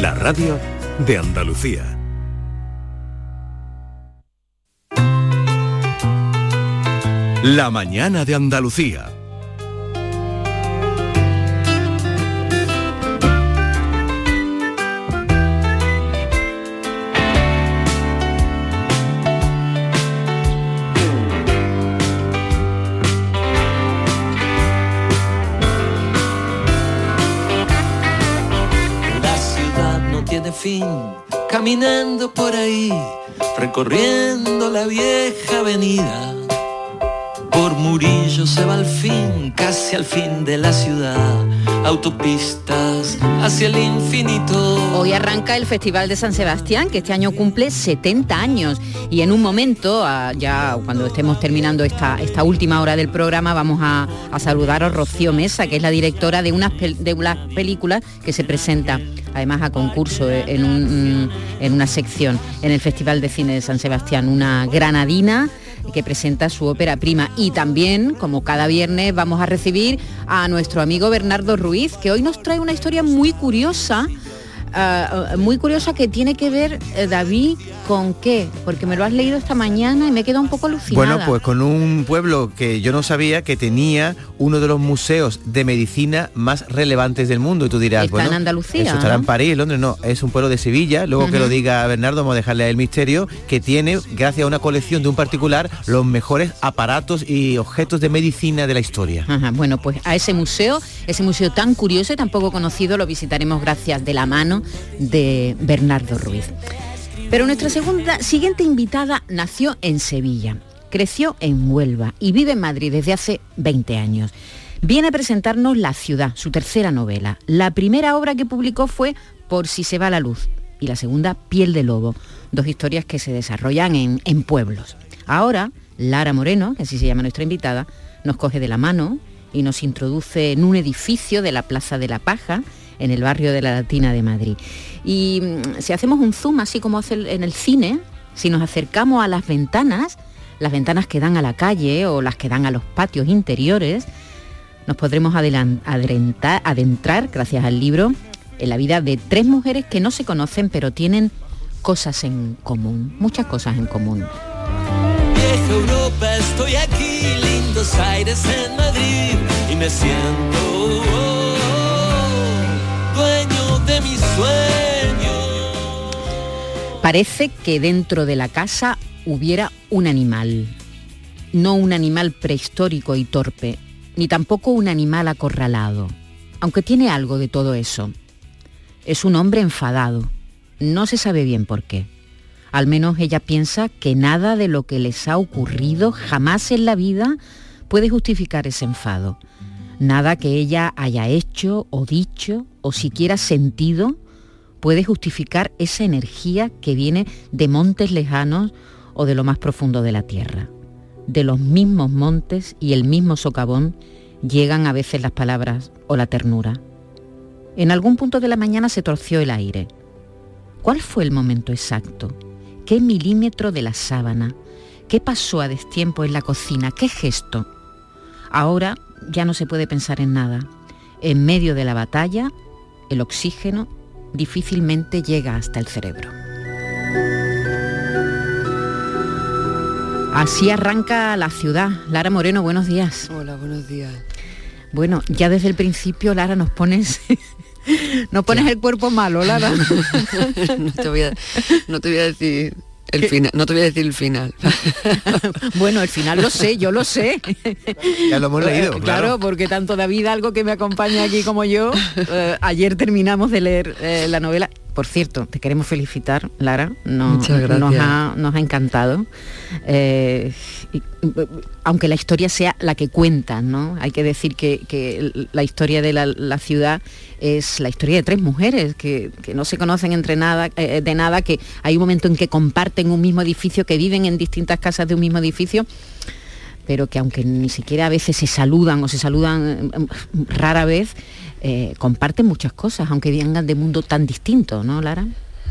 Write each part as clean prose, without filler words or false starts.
La radio de Andalucía. La mañana de Andalucía. Caminando por ahí, recorriendo la vieja avenida. Por Murillo se va al fin, casi al fin de la ciudad. Autopistas hacia el infinito. Hoy arranca el Festival de San Sebastián, que este año cumple 70 años. Y en un momento, ya cuando estemos terminando esta última hora del programa, vamos a saludar a Rocío Mesa, que es la directora de unas películas que se presenta además a concurso en una sección en el Festival de Cine de San Sebastián, una granadina que presenta su ópera prima. Y también, como cada viernes, vamos a recibir a nuestro amigo Bernardo Ruiz, que hoy nos trae una historia muy curiosa que tiene que ver, David, ¿con qué? Porque me lo has leído esta mañana y me he quedado un poco alucinada. Bueno, pues con un pueblo que yo no sabía que tenía uno de los museos de medicina más relevantes del mundo. Y tú dirás, está en Andalucía, eso estará en París, Londres, no, es un pueblo de Sevilla. Luego que lo diga Bernardo, vamos a dejarle el misterio, que tiene, gracias a una colección de un particular, los mejores aparatos y objetos de medicina de la historia. Ajá, bueno, pues a ese museo tan curioso y tan poco conocido lo visitaremos gracias de la mano de Bernardo Ruiz. Pero nuestra siguiente invitada nació en Sevilla, creció en Huelva y vive en Madrid desde hace 20 años. Viene a presentarnos La ciudad, su tercera novela. La primera obra que publicó fue Por si se va la luz y la segunda Piel de lobo, dos historias que se desarrollan en pueblos. Ahora, Lara Moreno, que así se llama nuestra invitada, nos coge de la mano y nos introduce en un edificio de la Plaza de la Paja, en el barrio de la Latina de Madrid. Y si hacemos un zoom, así como hace en el cine, si nos acercamos a las ventanas que dan a la calle o las que dan a los patios interiores, nos podremos adentrar, gracias al libro, en la vida de tres mujeres que no se conocen, pero tienen cosas en común, muchas cosas en común. Vieja Europa, estoy aquí, lindos aires en Madrid, y me siento dueño de mi sueño. Parece que dentro de la casa hubiera un animal. No un animal prehistórico y torpe, ni tampoco un animal acorralado, aunque tiene algo de todo eso. Es un hombre enfadado. No se sabe bien por qué. Al menos ella piensa que nada de lo que les ha ocurrido jamás en la vida puede justificar ese enfado. Nada que ella haya hecho o dicho o siquiera sentido puede justificar esa energía que viene de montes lejanos o de lo más profundo de la tierra. De los mismos montes y el mismo socavón llegan a veces las palabras o la ternura. En algún punto de la mañana se torció el aire. ¿Cuál fue el momento exacto? ¿Qué milímetro de la sábana? ¿Qué pasó a destiempo en la cocina? ¿Qué gesto? Ahora ya no se puede pensar en nada. En medio de la batalla, el oxígeno difícilmente llega hasta el cerebro. Así arranca La ciudad. Lara Moreno, buenos días. Hola, buenos días. Bueno, ya desde el principio, Lara, nos pones el cuerpo malo, Lara. No te voy a decir... El final, no te voy a decir el final. Bueno, el final lo sé, yo lo sé. Ya lo hemos leído, claro. Porque tanto David, algo que me acompaña aquí, como yo, ayer terminamos de leer la novela. Por cierto, te queremos felicitar, Lara. Nos ha encantado. Aunque la historia sea la que cuentas, ¿no? Hay que decir que la historia de la ciudad es la historia de tres mujeres que no se conocen de nada, que hay un momento en que comparten un mismo edificio, que viven en distintas casas de un mismo edificio, pero que aunque ni siquiera a veces se saludan rara vez, comparten muchas cosas, aunque vengan de mundo tan distinto, ¿no, Lara?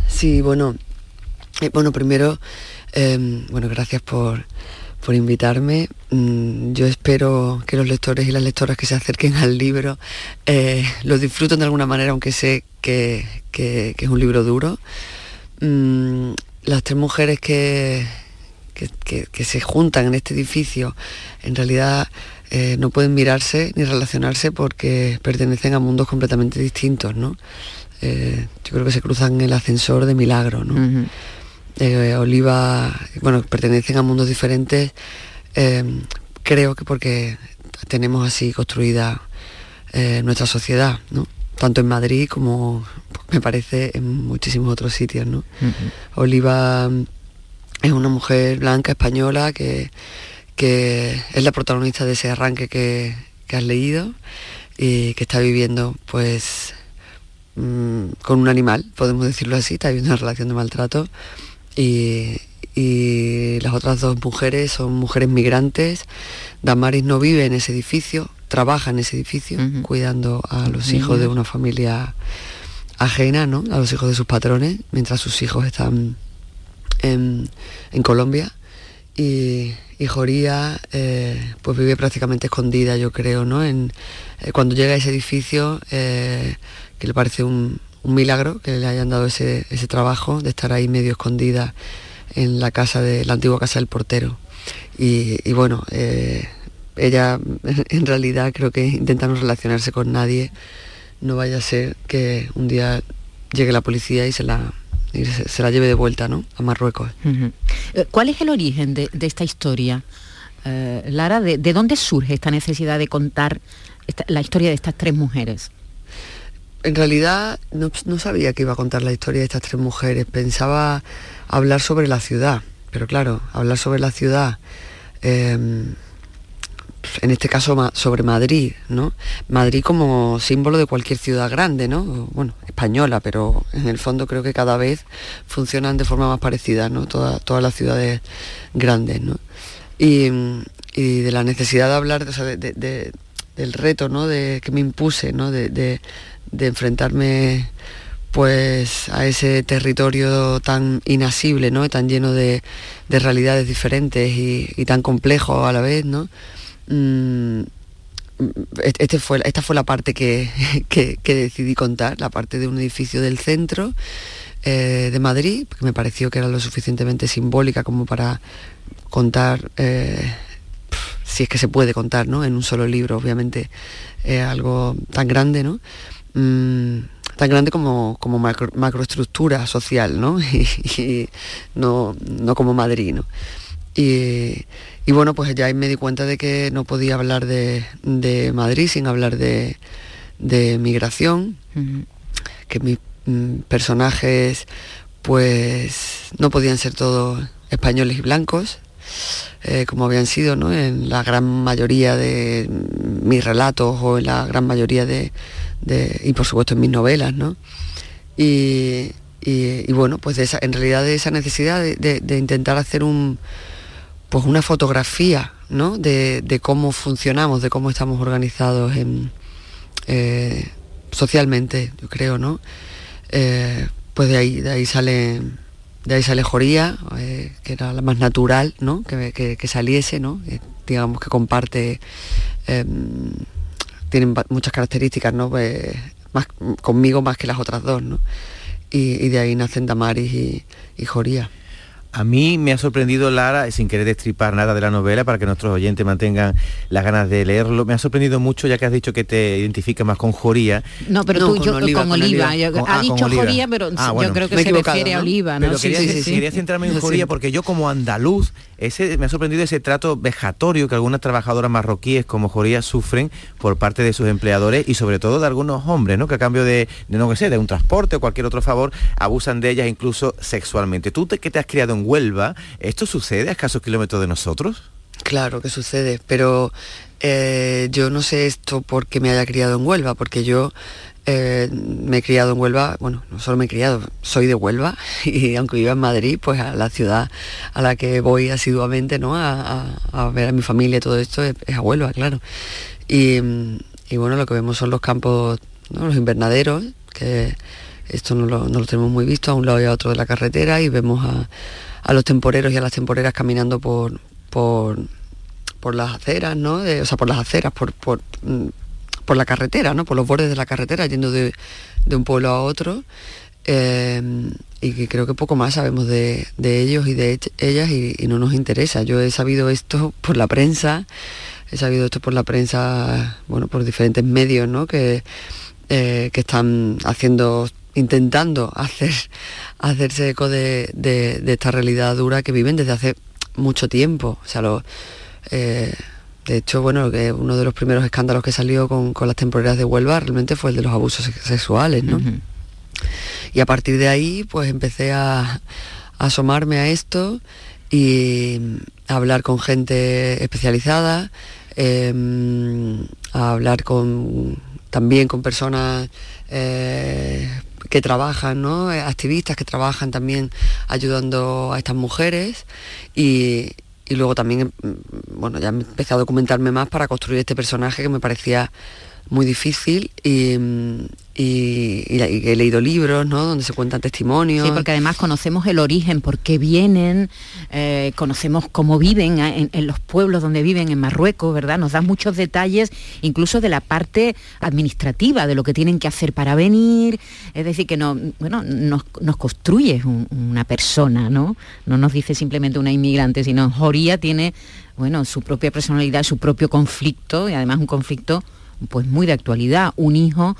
Sí, bueno, primero, gracias por por invitarme. Yo espero que los lectores y las lectoras que se acerquen al libro lo disfruten de alguna manera, aunque sé que es un libro duro. Las tres mujeres que se juntan en este edificio, en realidad no pueden mirarse ni relacionarse porque pertenecen a mundos completamente distintos, ¿no? Yo creo que se cruzan en el ascensor de milagro, ¿no? Uh-huh. Oliva, bueno, pertenecen a mundos diferentes, creo que porque tenemos así construida nuestra sociedad, ¿no? Tanto en Madrid como, me parece, en muchísimos otros sitios, ¿no? Uh-huh. Oliva es una mujer blanca, española, que es la protagonista de ese arranque que has leído y que está viviendo, pues, con un animal, podemos decirlo así, está viviendo una relación de maltrato. Y las otras dos mujeres son mujeres migrantes. Damaris no vive en ese edificio, trabaja en ese edificio, uh-huh, cuidando a los hijos de una familia ajena, ¿no? A los hijos de sus patrones, mientras sus hijos están en Colombia. Y Joría pues vive prácticamente escondida, yo creo, ¿no? Cuando llega a ese edificio, que le parece un milagro que le hayan dado ese trabajo de estar ahí medio escondida en la antigua casa del portero. Y bueno, ella en realidad creo que intenta no relacionarse con nadie, no vaya a ser que un día llegue la policía y se la lleve de vuelta, ¿no?, a Marruecos. Uh-huh. ¿Cuál es el origen de esta historia, Lara? ¿De dónde surge esta necesidad de contar la historia de estas tres mujeres? En realidad no sabía que iba a contar la historia de estas tres mujeres. Pensaba hablar sobre la ciudad, pero claro, hablar sobre la ciudad, en este caso sobre Madrid, ¿no? Madrid como símbolo de cualquier ciudad grande, ¿no? Bueno, española, pero en el fondo creo que cada vez funcionan de forma más parecida, ¿no? Todas las ciudades grandes, ¿no? Y de la necesidad de hablar, o sea, del reto, ¿no?, que me impuse, ¿no?, de enfrentarme, pues, a ese territorio tan inasible, ¿no?, tan lleno de realidades diferentes y tan complejo a la vez, ¿no? Esta fue la parte que decidí contar, la parte de un edificio del centro de Madrid, porque me pareció que era lo suficientemente simbólica como para contar, si es que se puede contar, ¿no?, en un solo libro, obviamente, algo tan grande, ¿no?, tan grande como macroestructura social, ¿no? Y no como Madrid, ¿no? Y bueno, pues ya ahí me di cuenta de que no podía hablar de Madrid sin hablar de migración, uh-huh, que mis personajes, pues, no podían ser todos españoles y blancos, como habían sido, ¿no?, en la gran mayoría de mis relatos o en la gran mayoría y por supuesto en mis novelas, ¿no? Y bueno, pues en realidad de esa necesidad de intentar hacer una fotografía, ¿no?, de cómo funcionamos, de cómo estamos organizados socialmente, yo creo, ¿no? Pues de ahí sale... De ahí sale Joría, que era la más natural, ¿no?, que saliese, ¿no? Digamos que comparte, tienen muchas características, ¿no?, pues, más conmigo más que las otras dos, ¿no? Y de ahí nacen Damaris y Joría. A mí me ha sorprendido, Lara, sin querer destripar nada de la novela para que nuestros oyentes mantengan las ganas de leerlo, me ha sorprendido mucho, ya que has dicho que te identificas más con Joría. No, pero tú, con Oliva. Ha dicho Joría, pero yo creo que se refiere, ¿no?, a Oliva, ¿no? Pero quería centrarme en Joría, porque yo como andaluz, me ha sorprendido ese trato vejatorio que algunas trabajadoras marroquíes como Joría sufren por parte de sus empleadores y sobre todo de algunos hombres, ¿no?, que a cambio de un transporte o cualquier otro favor, abusan de ellas incluso sexualmente. Tú que te has criado en Huelva, ¿esto sucede a escasos kilómetros de nosotros? Claro que sucede, pero yo no sé esto porque me haya criado en Huelva, porque yo me he criado en Huelva, bueno, no solo me he criado, soy de Huelva, y aunque viva en Madrid, pues a la ciudad a la que voy asiduamente, ¿no?, a ver a mi familia, todo esto es a Huelva, claro. Y bueno, lo que vemos son los campos, ¿no?, los invernaderos, que esto no lo tenemos muy visto, a un lado y a otro de la carretera, y vemos a los temporeros y a las temporeras caminando por por las aceras, ¿no? Por las aceras, por la carretera, ¿no? Por los bordes de la carretera, yendo de un pueblo a otro. Y que creo que poco más sabemos de ellos y de ellas, y no nos interesa. Yo he sabido esto por la prensa, bueno, por diferentes medios, ¿no? Que están hacerse eco de esta realidad dura que viven desde hace mucho tiempo. O sea, de hecho, bueno, que uno de los primeros escándalos que salió con las temporeras de Huelva realmente fue el de los abusos sexuales, ¿no? Uh-huh. Y a partir de ahí, pues empecé a asomarme a esto y a hablar con gente especializada, a hablar también con personas que trabajan, ¿no? Activistas que trabajan también ayudando a estas mujeres, y luego también, bueno, ya empecé a documentarme más para construir este personaje que me parecía muy difícil, y he leído libros, ¿no?, donde se cuentan testimonios. Sí, porque además conocemos el origen, por qué vienen, conocemos cómo viven en los pueblos donde viven en Marruecos, ¿verdad? Nos dan muchos detalles, incluso de la parte administrativa, de lo que tienen que hacer para venir. Es decir, que no, bueno, nos construye una persona, ¿no? No nos dice simplemente una inmigrante, sino Joria tiene, bueno, su propia personalidad, su propio conflicto, y además un conflicto pues muy de actualidad, un hijo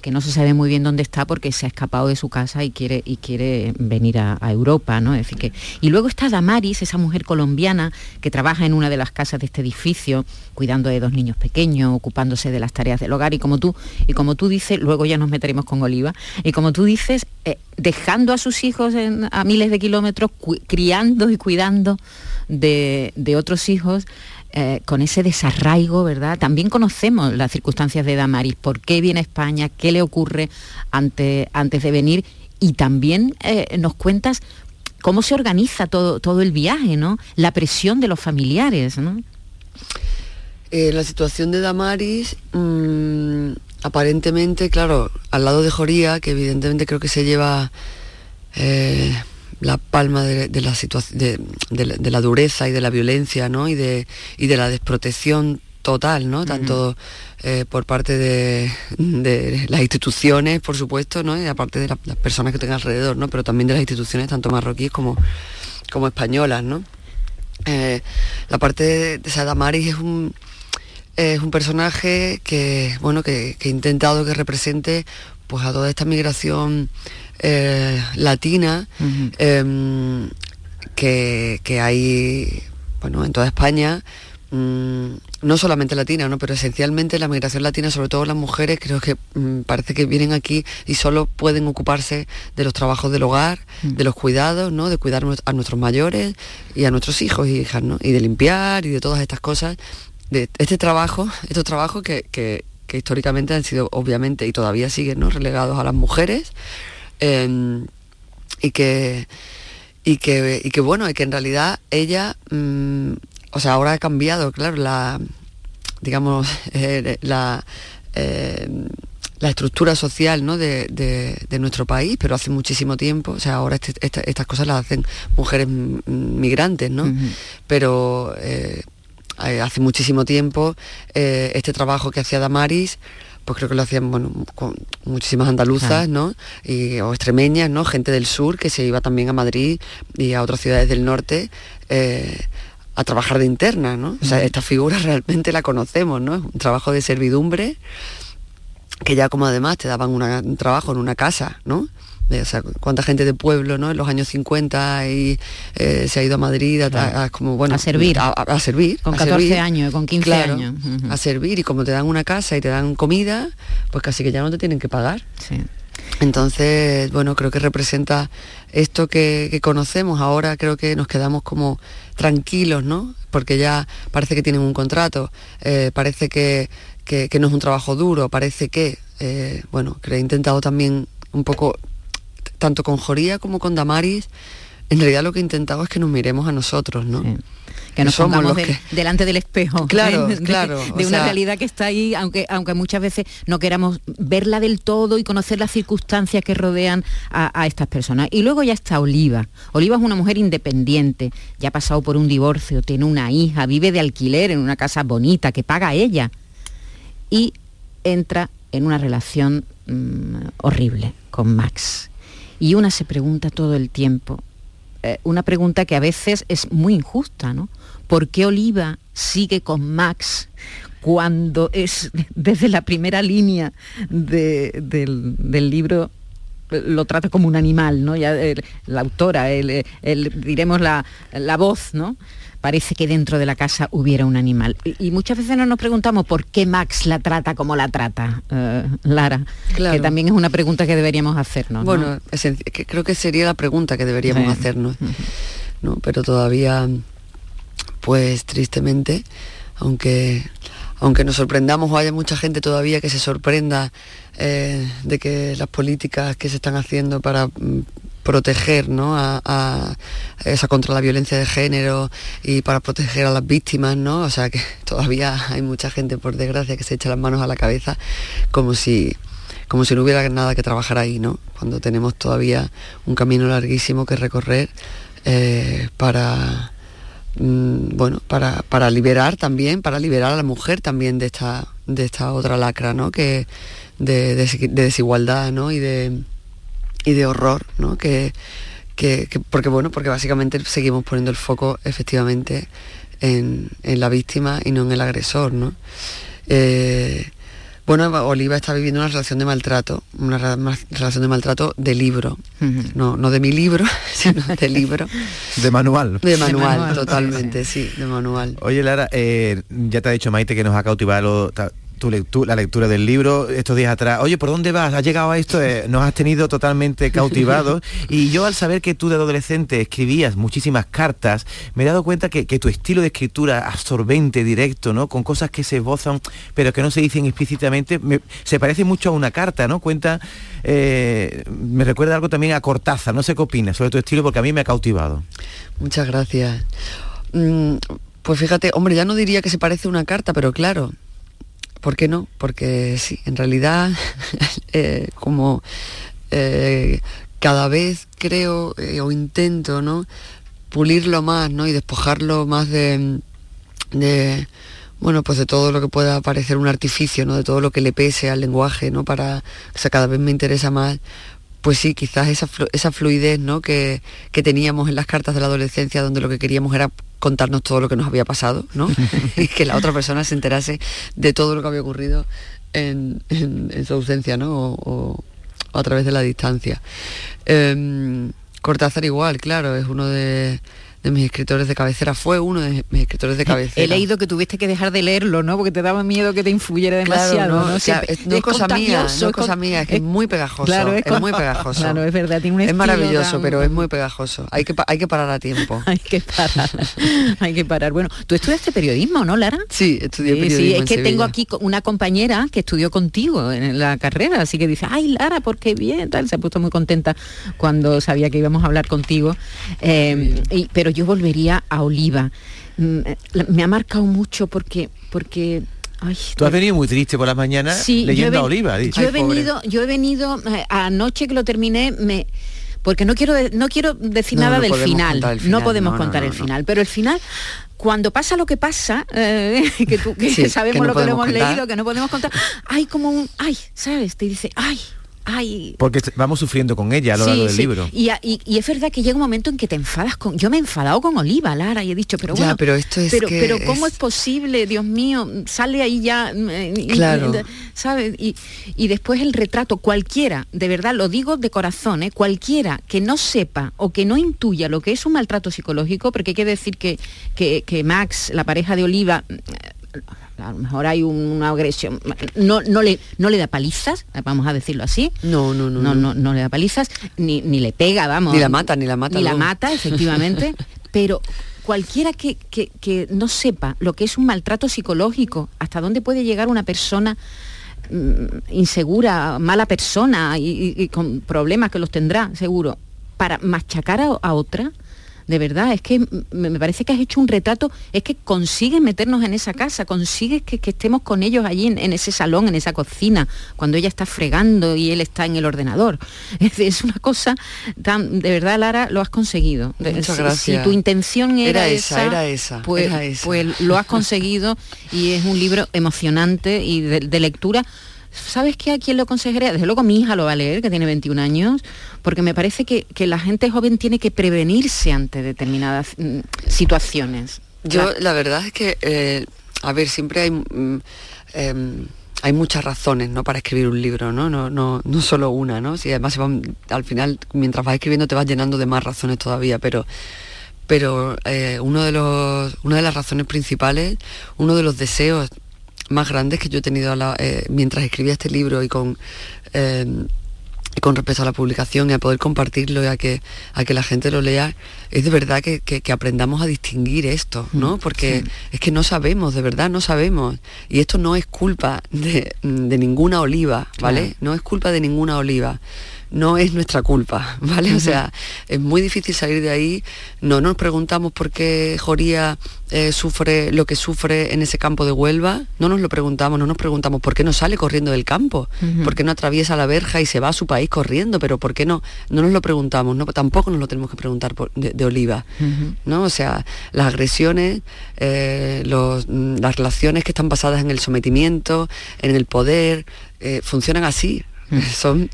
que no se sabe muy bien dónde está porque se ha escapado de su casa y quiere venir a Europa, ¿no? Es decir que, y luego está Damaris, esa mujer colombiana que trabaja en una de las casas de este edificio, cuidando de dos niños pequeños, ocupándose de las tareas del hogar, y como tú dices, luego ya nos meteremos con Oliva, y como tú dices, dejando a sus hijos a miles de kilómetros, criando y cuidando de otros hijos. Con ese desarraigo, ¿verdad? También conocemos las circunstancias de Damaris, por qué viene a España, qué le ocurre antes de venir, y también nos cuentas cómo se organiza todo el viaje, ¿no? La presión de los familiares, ¿no? La situación de Damaris, aparentemente, claro, al lado de Joria, que evidentemente creo que se lleva la palma de la dureza y de la violencia, ¿no? y de la desprotección total, ¿no? Uh-huh. Tanto por parte de las instituciones, por supuesto, ¿no? Y aparte de las personas que tengan alrededor, ¿no? Pero también de las instituciones, tanto marroquíes como españolas, ¿no? La parte de Damaris es un personaje que, bueno, que he intentado que represente pues a toda esta migración latina, uh-huh, que hay, bueno, en toda España, no solamente latina, ¿no? Pero esencialmente la migración latina, sobre todo las mujeres, creo que parece que vienen aquí y solo pueden ocuparse de los trabajos del hogar, uh-huh, de los cuidados, ¿no? De cuidar a nuestros mayores y a nuestros hijos y hijas, ¿no? Y de limpiar y de todas estas cosas, de estos trabajos que históricamente han sido, obviamente, y todavía siguen, ¿no?, relegados a las mujeres. Y que bueno, y que en realidad ella, o sea, ahora ha cambiado, claro, la estructura social, ¿no?, de nuestro país, pero hace muchísimo tiempo, o sea, ahora estas cosas las hacen mujeres migrantes, ¿no? Uh-huh. Pero hace muchísimo tiempo este trabajo que hacía Damaris, pues creo que lo hacían, bueno, con muchísimas andaluzas, ¿no? O extremeñas, ¿no? Gente del sur que se iba también a Madrid y a otras ciudades del norte a trabajar de interna, ¿no? O sea, esta figura realmente la conocemos, ¿no? Es un trabajo de servidumbre que ya, como además te daban un trabajo en una casa, ¿no? O sea, cuánta gente de pueblo, ¿no?, en los años 50 y se ha ido a Madrid como, bueno, a servir. A servir. Con 14 servir, años, con 15, claro, años. Uh-huh. A servir, y como te dan una casa y te dan comida, pues casi que ya no te tienen que pagar. Sí. Entonces, bueno, creo que representa esto que conocemos. Ahora creo que nos quedamos como tranquilos, ¿no? Porque ya parece que tienen un contrato, parece que no es un trabajo duro, parece que, bueno, que he intentado también un poco, tanto con Joria como con Damaris, en realidad lo que intentaba es que nos miremos a nosotros, ¿no? Sí. Que nos pongamos delante del espejo. Claro, claro. De una realidad que está ahí, aunque muchas veces no queramos verla del todo y conocer las circunstancias que rodean a estas personas. Y luego ya está Oliva. Oliva es una mujer independiente, ya ha pasado por un divorcio, tiene una hija, vive de alquiler en una casa bonita que paga ella. Y entra en una relación horrible con Max. Y una se pregunta todo el tiempo, una pregunta que a veces es muy injusta, ¿no? ¿Por qué Oliva sigue con Max cuando es desde la primera línea del libro? Lo trata como un animal, ¿no? Ya, la autora, diremos la voz, ¿no? Parece que dentro de la casa hubiera un animal. Y muchas veces nos preguntamos por qué Max la trata como la trata, Lara. Claro. Que también es una pregunta que deberíamos hacernos, ¿no? Bueno, creo que sería la pregunta que deberíamos hacernos, ¿no? Pero todavía, pues tristemente, aunque nos sorprendamos o haya mucha gente todavía que se sorprenda de que las políticas que se están haciendo para proteger, ¿no?, a esa contra la violencia de género y para proteger a las víctimas, ¿no? O sea, que todavía hay mucha gente, por desgracia, que se echa las manos a la cabeza como si no hubiera nada que trabajar ahí, ¿no? Cuando tenemos todavía un camino larguísimo que recorrer para liberar también, para liberar a la mujer también de esta otra lacra, ¿no? Que de desigualdad, ¿no? y de horror, ¿no? Porque básicamente seguimos poniendo el foco efectivamente en la víctima y no en el agresor, ¿no? Oliva está viviendo una relación de maltrato de libro, no de mi libro, sino de libro. De manual, totalmente, sí, de manual. Oye, Lara, ya te ha dicho Maite que nos ha cautivado la lectura del libro estos días atrás. Oye, ¿por dónde vas? ¿Has llegado a esto? Nos has tenido totalmente cautivados. Y yo, al saber que tú de adolescente escribías muchísimas cartas, me he dado cuenta que tu estilo de escritura absorbente, directo, ¿no?, con cosas que se esbozan pero que no se dicen explícitamente, se parece mucho a una carta, ¿no? Me recuerda algo también a Cortázar. No sé qué opinas sobre tu estilo, porque a mí me ha cautivado. Muchas gracias. Pues fíjate, hombre, ya no diría que se parece a una carta, pero claro, ¿por qué no? Porque sí, en realidad, cada vez creo o intento, ¿no?, pulirlo más, ¿no?, y despojarlo más de todo lo que pueda parecer un artificio, ¿no?, de todo lo que le pese al lenguaje, ¿no?, cada vez me interesa más, pues sí, quizás esa fluidez, ¿no?, que teníamos en las cartas de la adolescencia, donde lo que queríamos era contarnos todo lo que nos había pasado, ¿no? Y que la otra persona se enterase de todo lo que había ocurrido en su ausencia, ¿no? O a través de la distancia. Cortázar igual, claro, es uno de mis escritores de cabecera, fue uno de mis escritores de cabecera. He leído que tuviste que dejar de leerlo, ¿no?, porque te daba miedo que te influyera demasiado, claro, ¿no? O sea, no es cosa mía, es que es muy pegajoso, claro, es muy pegajoso. Claro, es verdad, tiene un estilo. Es maravilloso, pero es muy pegajoso. Hay que parar a tiempo. Hay que parar. Bueno, tú estudiaste periodismo, ¿no, Lara? Sí, estudié periodismo. Sí, es que tengo aquí una compañera que estudió contigo en la carrera, así que dice, "Ay, Lara, ¿por qué bien?", tal, se puso muy contenta cuando sabía que íbamos a hablar contigo. Pero yo volvería a Oliva. Me ha marcado mucho porque tú has venido muy triste por las mañanas, sí, leyendo a Oliva. Yo he venido anoche que lo terminé, porque no quiero decir nada del final. No podemos contar el final, pero el final, cuando pasa lo que pasa, sabemos lo que lo hemos leído, que no podemos contar, hay como un ¿sabes? Te dice ay. Porque vamos sufriendo con ella a lo largo del libro. Y es verdad que llega un momento en que te enfadas yo me he enfadado con Oliva, Lara, y he dicho, pero bueno, ya, pero ¿cómo es posible? Dios mío, sale ahí ya. Claro. ¿Sabes? Y después el retrato, cualquiera, de verdad, lo digo de corazón, cualquiera que no sepa o que no intuya lo que es un maltrato psicológico, porque hay que decir que Max, la pareja de Oliva, a lo mejor hay una agresión, no le da palizas, vamos a decirlo así, no le da palizas, ni le pega, vamos, ni la mata, efectivamente, pero cualquiera que no sepa lo que es un maltrato psicológico, hasta dónde puede llegar una persona insegura, mala persona y con problemas que los tendrá seguro, para machacar a otra. De verdad, es que me parece que has hecho un retrato, es que consigues meternos en esa casa, consigues que estemos con ellos allí en ese salón, en esa cocina, cuando ella está fregando y él está en el ordenador. Es una cosa tan... De verdad, Lara, lo has conseguido. Muchas gracias. Si tu intención era esa, pues lo has conseguido y es un libro emocionante y de lectura. ¿Sabes qué? ¿A quién lo aconsejaría? Desde luego mi hija lo va a leer, que tiene 21 años, porque me parece que la gente joven tiene que prevenirse ante determinadas situaciones. Yo la verdad es que, a ver, siempre hay muchas razones, ¿no?, para escribir un libro, ¿no? No solo una, ¿no? Si además al final, mientras vas escribiendo, te vas llenando de más razones todavía, pero una de las razones principales, uno de los deseos más grandes que yo he tenido mientras escribía este libro y con respecto a la publicación y a poder compartirlo y a que la gente lo lea, es de verdad que aprendamos a distinguir esto, ¿no? Porque sí. Es que no sabemos, de verdad no sabemos, y esto no es culpa de ninguna oliva, ¿vale? Claro. No es culpa de ninguna oliva, no es nuestra culpa, ¿vale? Uh-huh. O sea, es muy difícil salir de ahí, no nos preguntamos por qué Joría sufre lo que sufre en ese campo de Huelva, no nos lo preguntamos, no nos preguntamos por qué no sale corriendo del campo, uh-huh. por qué no atraviesa la verja y se va a su país corriendo, pero por qué no nos lo preguntamos, no, tampoco nos lo tenemos que preguntar de Oliva, uh-huh. ¿no? O sea, las agresiones, las relaciones que están basadas en el sometimiento, en el poder, funcionan así, uh-huh.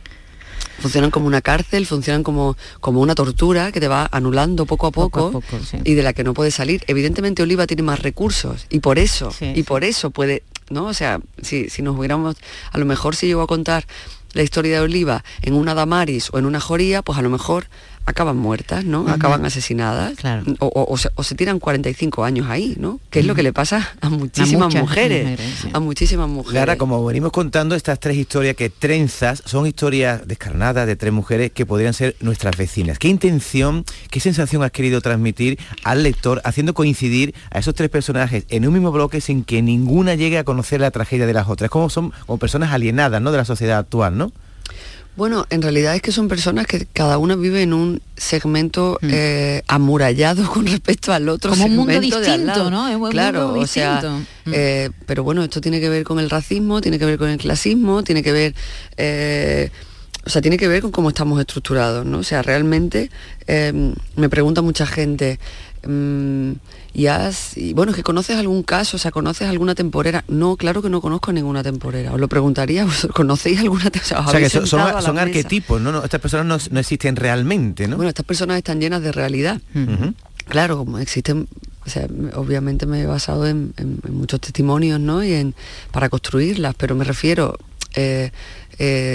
Funcionan como una cárcel, funcionan como una tortura que te va anulando poco a poco sí. y de la que no puedes salir. Evidentemente Oliva tiene más recursos y por eso, sí. y por eso puede, ¿no? O sea, si nos hubiéramos, a lo mejor si llego a contar la historia de Oliva en una Damaris o en una Joría, pues a lo mejor acaban muertas, ¿no? Uh-huh. Acaban asesinadas, claro. o se tiran 45 años ahí, ¿no? Que es lo que le pasa a muchísimas mujeres sí. a muchísimas mujeres. Lara, como venimos contando, estas tres historias que trenzas son historias descarnadas de tres mujeres que podrían ser nuestras vecinas. ¿Qué intención, qué sensación has querido transmitir al lector haciendo coincidir a esos tres personajes en un mismo bloque sin que ninguna llegue a conocer la tragedia de las otras? Como personas alienadas, ¿no?, de la sociedad actual, ¿no? Bueno, en realidad es que son personas que cada una vive en un segmento amurallado con respecto al otro. Como segmento un mundo distinto, ¿no? Es un claro, mundo distinto. Pero bueno, esto tiene que ver con el racismo, tiene que ver con el clasismo, tiene que ver, tiene que ver con cómo estamos estructurados, ¿no? O sea, realmente me pregunta mucha gente. ¿Es que conoces algún caso? O sea, ¿conoces alguna temporera? No, claro que no conozco ninguna temporera. Os lo preguntaría, ¿conocéis alguna temporera? O sea, que son arquetipos, ¿no? Estas personas no existen realmente, ¿no? Bueno, estas personas están llenas de realidad. Uh-huh. Claro, como existen... O sea, obviamente me he basado en muchos testimonios, ¿no? Y para construirlas, pero me refiero... en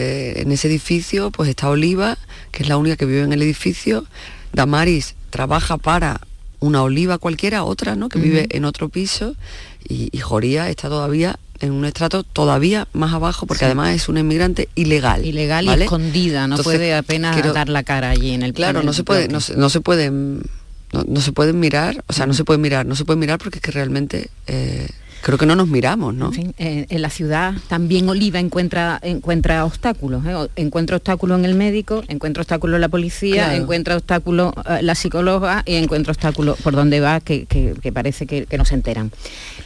ese edificio, pues está Oliva, que es la única que vive en el edificio. Damaris trabaja para una Oliva cualquiera, otra, ¿no?, que uh-huh. vive en otro piso, y Joría está todavía en un estrato todavía más abajo, porque sí. además es una inmigrante ilegal, ¿vale?, y escondida, no. Entonces, puede apenas dar la cara allí en el claro, en no, el se puede, no se pueden mirar, o sea, no se pueden mirar porque es que realmente creo que no nos miramos, ¿no? En fin, en la ciudad también Oliva encuentra obstáculos, ¿eh? Encuentra obstáculos en el médico, encuentra obstáculos la policía, claro. encuentra obstáculos la psicóloga y encuentra obstáculos por donde va que parece que no se enteran.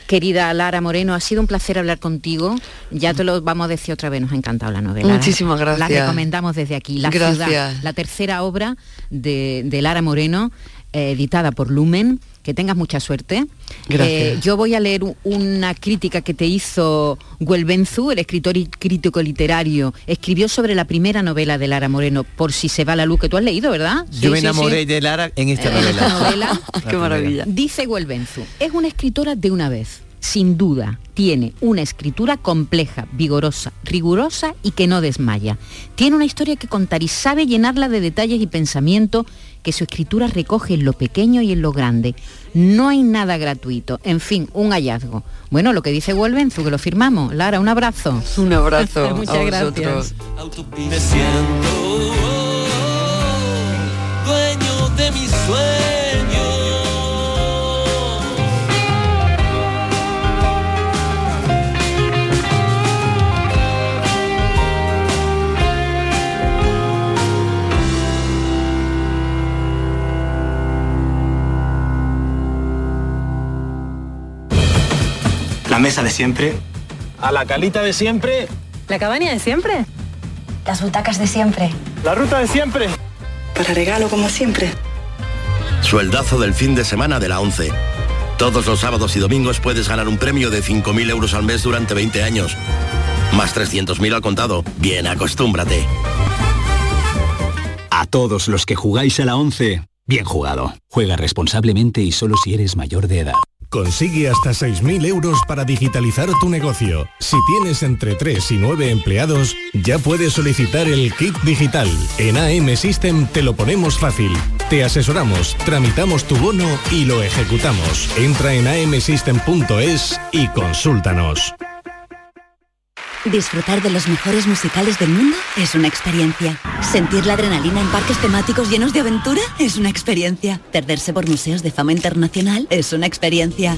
Querida Lara Moreno, ha sido un placer hablar contigo. Ya te lo vamos a decir otra vez, nos ha encantado la novela. Muchísimas gracias. La recomendamos desde aquí, La gracias. Ciudad, la tercera obra de Lara Moreno, editada por Lumen. Que tengas mucha suerte. Gracias. Yo voy a leer una crítica que te hizo Guelbenzu, el escritor y crítico literario. Escribió sobre la primera novela de Lara Moreno, Por si se va la luz, que tú has leído, ¿verdad? Yo me enamoré de Lara en esta novela. Esta novela. Qué maravilla. Dice Guelbenzu, es una escritora de una vez. Sin duda, tiene una escritura compleja, vigorosa, rigurosa y que no desmaya. Tiene una historia que contar y sabe llenarla de detalles y pensamiento que su escritura recoge en lo pequeño y en lo grande. No hay nada gratuito. En fin, un hallazgo. Bueno, lo que dice Guelbenzu, que lo firmamos. Lara, un abrazo. Un abrazo. Muchas a gracias. Me siento dueño de mis sueños. mesa de siempre. A la calita de siempre. La cabaña de siempre. Las butacas de siempre. La ruta de siempre. Para regalo, como siempre. Sueldazo del fin de semana de la 11. Todos los sábados y domingos puedes ganar un premio de 5.000 euros al mes durante 20 años. Más 300.000 al contado. Bien, acostúmbrate. A todos los que jugáis a la 11, bien jugado. Juega responsablemente y solo si eres mayor de edad. Consigue hasta 6.000 euros para digitalizar tu negocio. Si tienes entre 3 y 9 empleados, ya puedes solicitar el kit digital. En AM System te lo ponemos fácil. Te asesoramos, tramitamos tu bono y lo ejecutamos. Entra en amsystem.es y consúltanos. Disfrutar de los mejores musicales del mundo es una experiencia. Sentir la adrenalina en parques temáticos llenos de aventura es una experiencia. Perderse por museos de fama internacional es una experiencia.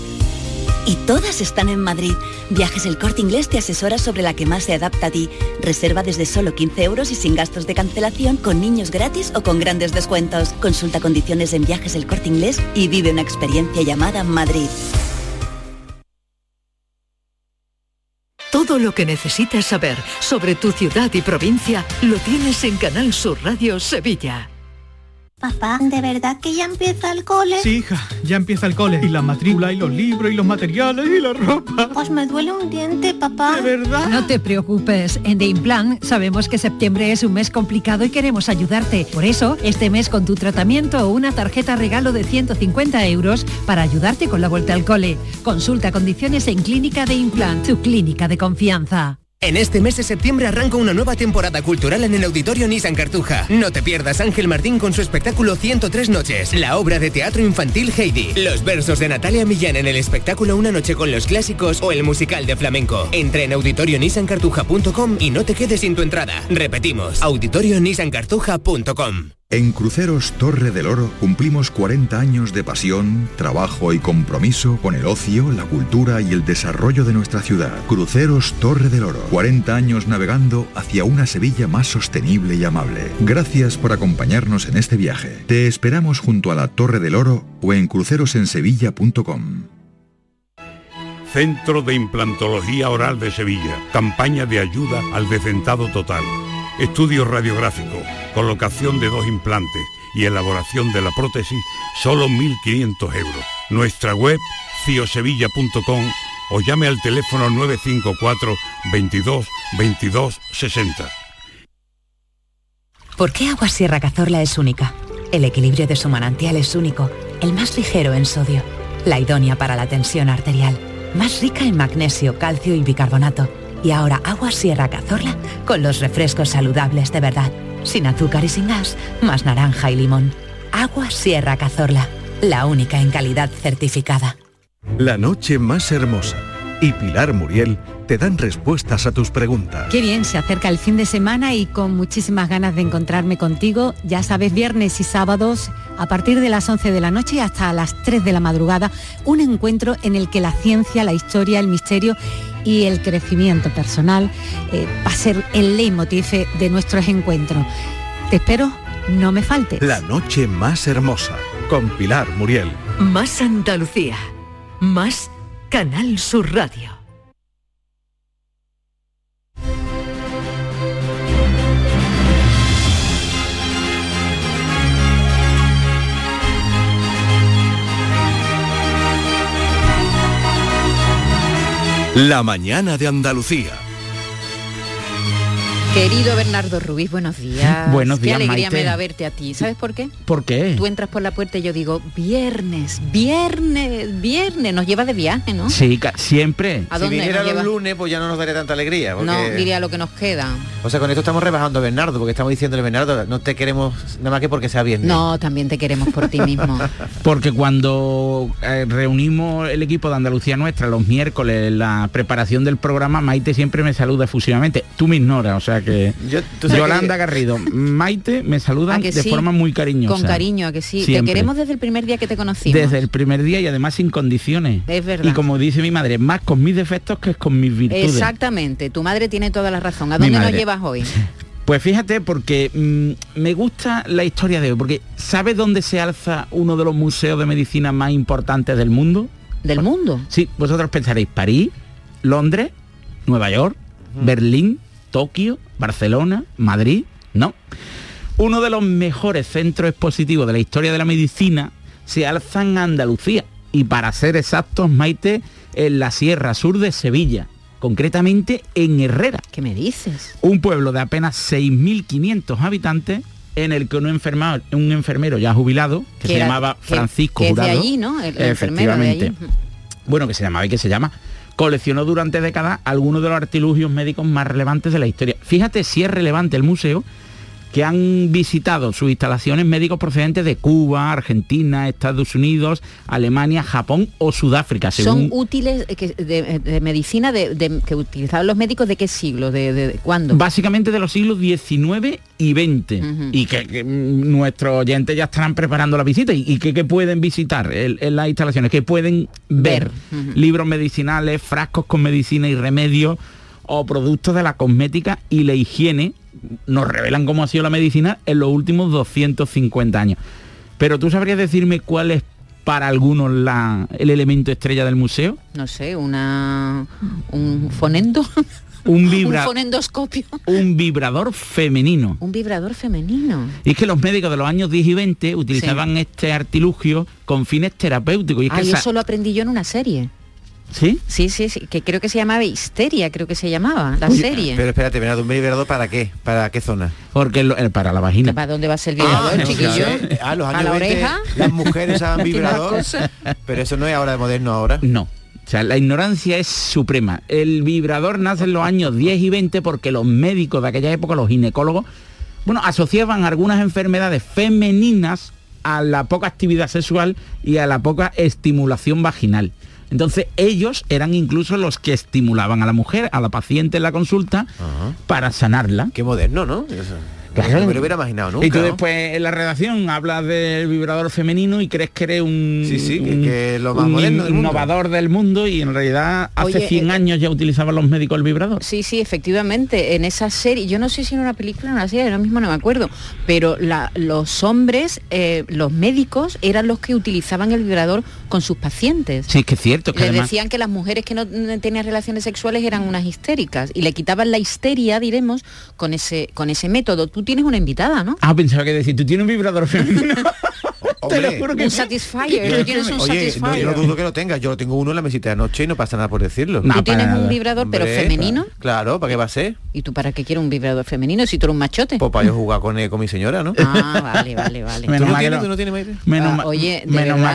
Y todas están en Madrid. Viajes El Corte Inglés te asesora sobre la que más se adapta a ti. Reserva desde solo 15 euros y sin gastos de cancelación, con niños gratis o con grandes descuentos. Consulta condiciones en Viajes El Corte Inglés y vive una experiencia llamada Madrid. Todo lo que necesitas saber sobre tu ciudad y provincia lo tienes en Canal Sur Radio Sevilla. Papá, ¿de verdad que ya empieza el cole? Sí, hija, ya empieza el cole. Y la matrícula, y los libros, y los materiales, y la ropa. Pues me duele un diente, papá. ¿De verdad? No te preocupes. En The Implant sabemos que septiembre es un mes complicado y queremos ayudarte. Por eso, este mes con tu tratamiento o una tarjeta regalo de 150 euros para ayudarte con la vuelta al cole. Consulta condiciones en Clínica The Implant, tu clínica de confianza. En este mes de septiembre arranca una nueva temporada cultural en el Auditorio Nissan Cartuja. No te pierdas Ángel Martín con su espectáculo 103 noches, la obra de teatro infantil Heidi, los versos de Natalia Millán en el espectáculo Una noche con los clásicos o el musical de flamenco. Entra en auditorionissancartuja.com y no te quedes sin tu entrada. Repetimos, auditorionissancartuja.com. En Cruceros Torre del Oro cumplimos 40 años de pasión, trabajo y compromiso con el ocio, la cultura y el desarrollo de nuestra ciudad. Cruceros Torre del Oro, 40 años navegando hacia una Sevilla más sostenible y amable. Gracias por acompañarnos en este viaje. Te esperamos junto a la Torre del Oro o en crucerosensevilla.com. Centro de Implantología Oral de Sevilla. Campaña de ayuda al decentado total. Estudio radiográfico, colocación de 2 implantes y elaboración de la prótesis, solo 1.500 euros. Nuestra web, ciosevilla.com, o llame al teléfono 954 22 22 60. ¿Por qué Agua Sierra Cazorla es única? El equilibrio de su manantial es único, el más ligero en sodio, la idónea para la tensión arterial, más rica en magnesio, calcio y bicarbonato. Y ahora Agua Sierra Cazorla con los refrescos saludables de verdad. Sin azúcar y sin gas, más naranja y limón. Agua Sierra Cazorla, la única en calidad certificada. La noche más hermosa y Pilar Muriel te dan respuestas a tus preguntas. Qué bien, se acerca el fin de semana y con muchísimas ganas de encontrarme contigo. Ya sabes, viernes y sábados, a partir de las 11 de la noche hasta las 3 de la madrugada, un encuentro en el que la ciencia, la historia, el misterio y el crecimiento personal va a ser el leitmotiv de nuestros encuentros. Te espero, no me faltes. La noche más hermosa, con Pilar Muriel. Más Andalucía, más Canal Sur Radio. La mañana de Andalucía. Querido Bernardo Ruiz, buenos días. Buenos días, Maite. Qué alegría me da verte a ti. ¿Sabes por qué? ¿Por qué? Tú entras por la puerta y yo digo, viernes. Nos lleva de viaje, ¿no? Sí, siempre. ¿A dónde? Si viniera los lunes, pues ya no nos daría tanta alegría. Porque... no, diría lo que nos queda. O sea, con esto estamos rebajando a Bernardo, porque estamos diciéndole, Bernardo, no te queremos nada más que porque sea viernes. No, también te queremos por ti mismo. Porque cuando reunimos el equipo de Andalucía Nuestra los miércoles, la preparación del programa, Maite siempre me saluda efusivamente. Tú me ignoras, o sea que... Yolanda Garrido, Maite me saludan de sí? Forma muy cariñosa. Con cariño, a que sí. Siempre. Te queremos desde el primer día que te conocimos. Desde el primer día y además sin condiciones. Es verdad. Y como dice mi madre, más con mis defectos que con mis virtudes. Exactamente, tu madre tiene toda la razón. ¿A dónde nos llevas hoy? Pues fíjate, porque me gusta la historia de hoy, porque ¿sabes dónde se alza uno de los museos de medicina más importantes del mundo? ¿Del mundo? Sí, vosotros pensaréis, París, Londres, Nueva York, Berlín, Tokio, Barcelona, Madrid, no. Uno de los mejores centros expositivos de la historia de la medicina se alza en Andalucía, y para ser exactos, Maite, en la Sierra Sur de Sevilla, concretamente en Herrera. ¿Qué me dices? Un pueblo de apenas 6.500 habitantes, en el que un enfermero ya jubilado, que se llamaba Francisco Jurado. Que es de allí, ¿no? El enfermero de allí. Bueno, que se llamaba y que se llama. Coleccionó durante décadas algunos de los artilugios médicos más relevantes de la historia. Fíjate si es relevante el museo, que han visitado sus instalaciones médicos procedentes de Cuba, Argentina, Estados Unidos, Alemania, Japón o Sudáfrica. Según... ¿Son útiles de medicina que utilizaban los médicos de qué siglo? ¿De cuándo? Básicamente de los siglos XIX y XX. Uh-huh. Y que nuestros oyentes ya estarán preparando la visita. ¿Y qué pueden visitar en las instalaciones? ¿Qué pueden ver? Uh-huh. Libros medicinales, frascos con medicina y remedios, o productos de la cosmética y la higiene. Nos revelan cómo ha sido la medicina en los últimos 250 años. Pero ¿tú sabrías decirme cuál es para algunos el elemento estrella del museo? No sé, un fonendo. Un fonendoscopio. Un vibrador femenino. Un vibrador femenino. Y es que los médicos de los años 10 y 20 utilizaban este artilugio con fines terapéuticos. Y es que eso lo aprendí yo en una serie. ¿Sí? Sí, que creo que se llamaba Histeria, la serie. Pero espérate, Bernardo, ¿un vibrador para qué? ¿Para qué zona? Porque para la vagina. ¿Para dónde va a ser el vibrador, chiquillo? Los años 20, la oreja. Las mujeres usaban vibrador, pero eso no es ahora de moderno ahora. No. O sea, la ignorancia es suprema. El vibrador nace en los años 10 y 20 porque los médicos de aquella época, los ginecólogos, asociaban algunas enfermedades femeninas a la poca actividad sexual y a la poca estimulación vaginal. Entonces ellos eran incluso los que estimulaban a la mujer, a la paciente en la consulta, para sanarla. Qué moderno, ¿no? Eso. Claro. No me lo hubiera imaginado nunca. Y tú después en la redacción hablas del vibrador femenino y crees que eres un innovador del mundo, y en realidad hace 100 años ya utilizaban los médicos el vibrador. Sí, efectivamente, en esa serie, yo no sé si en una película o en una serie, ahora mismo no me acuerdo, pero los hombres, los médicos, eran los que utilizaban el vibrador con sus pacientes. Sí, es que es cierto. Que les decían que las mujeres que no tenían relaciones sexuales eran unas histéricas, y le quitaban la histeria, diremos, con ese método. Tú tienes una invitada, ¿no? Ah, pensaba que decir, tú tienes un vibrador femenino. Te lo juro que un Satisfyer. ¿Tú tienes un Satisfyer? No, yo no dudo que lo tengas. Yo lo tengo uno en la mesita de noche y no pasa nada por decirlo. No, ¿tú tienes un vibrador, pero femenino? Claro, ¿para qué va a ser? ¿Y tú para qué quieres un vibrador femenino si tú eres un machote? Pues para yo jugar con mi señora, ¿no? Ah, vale. Menos mal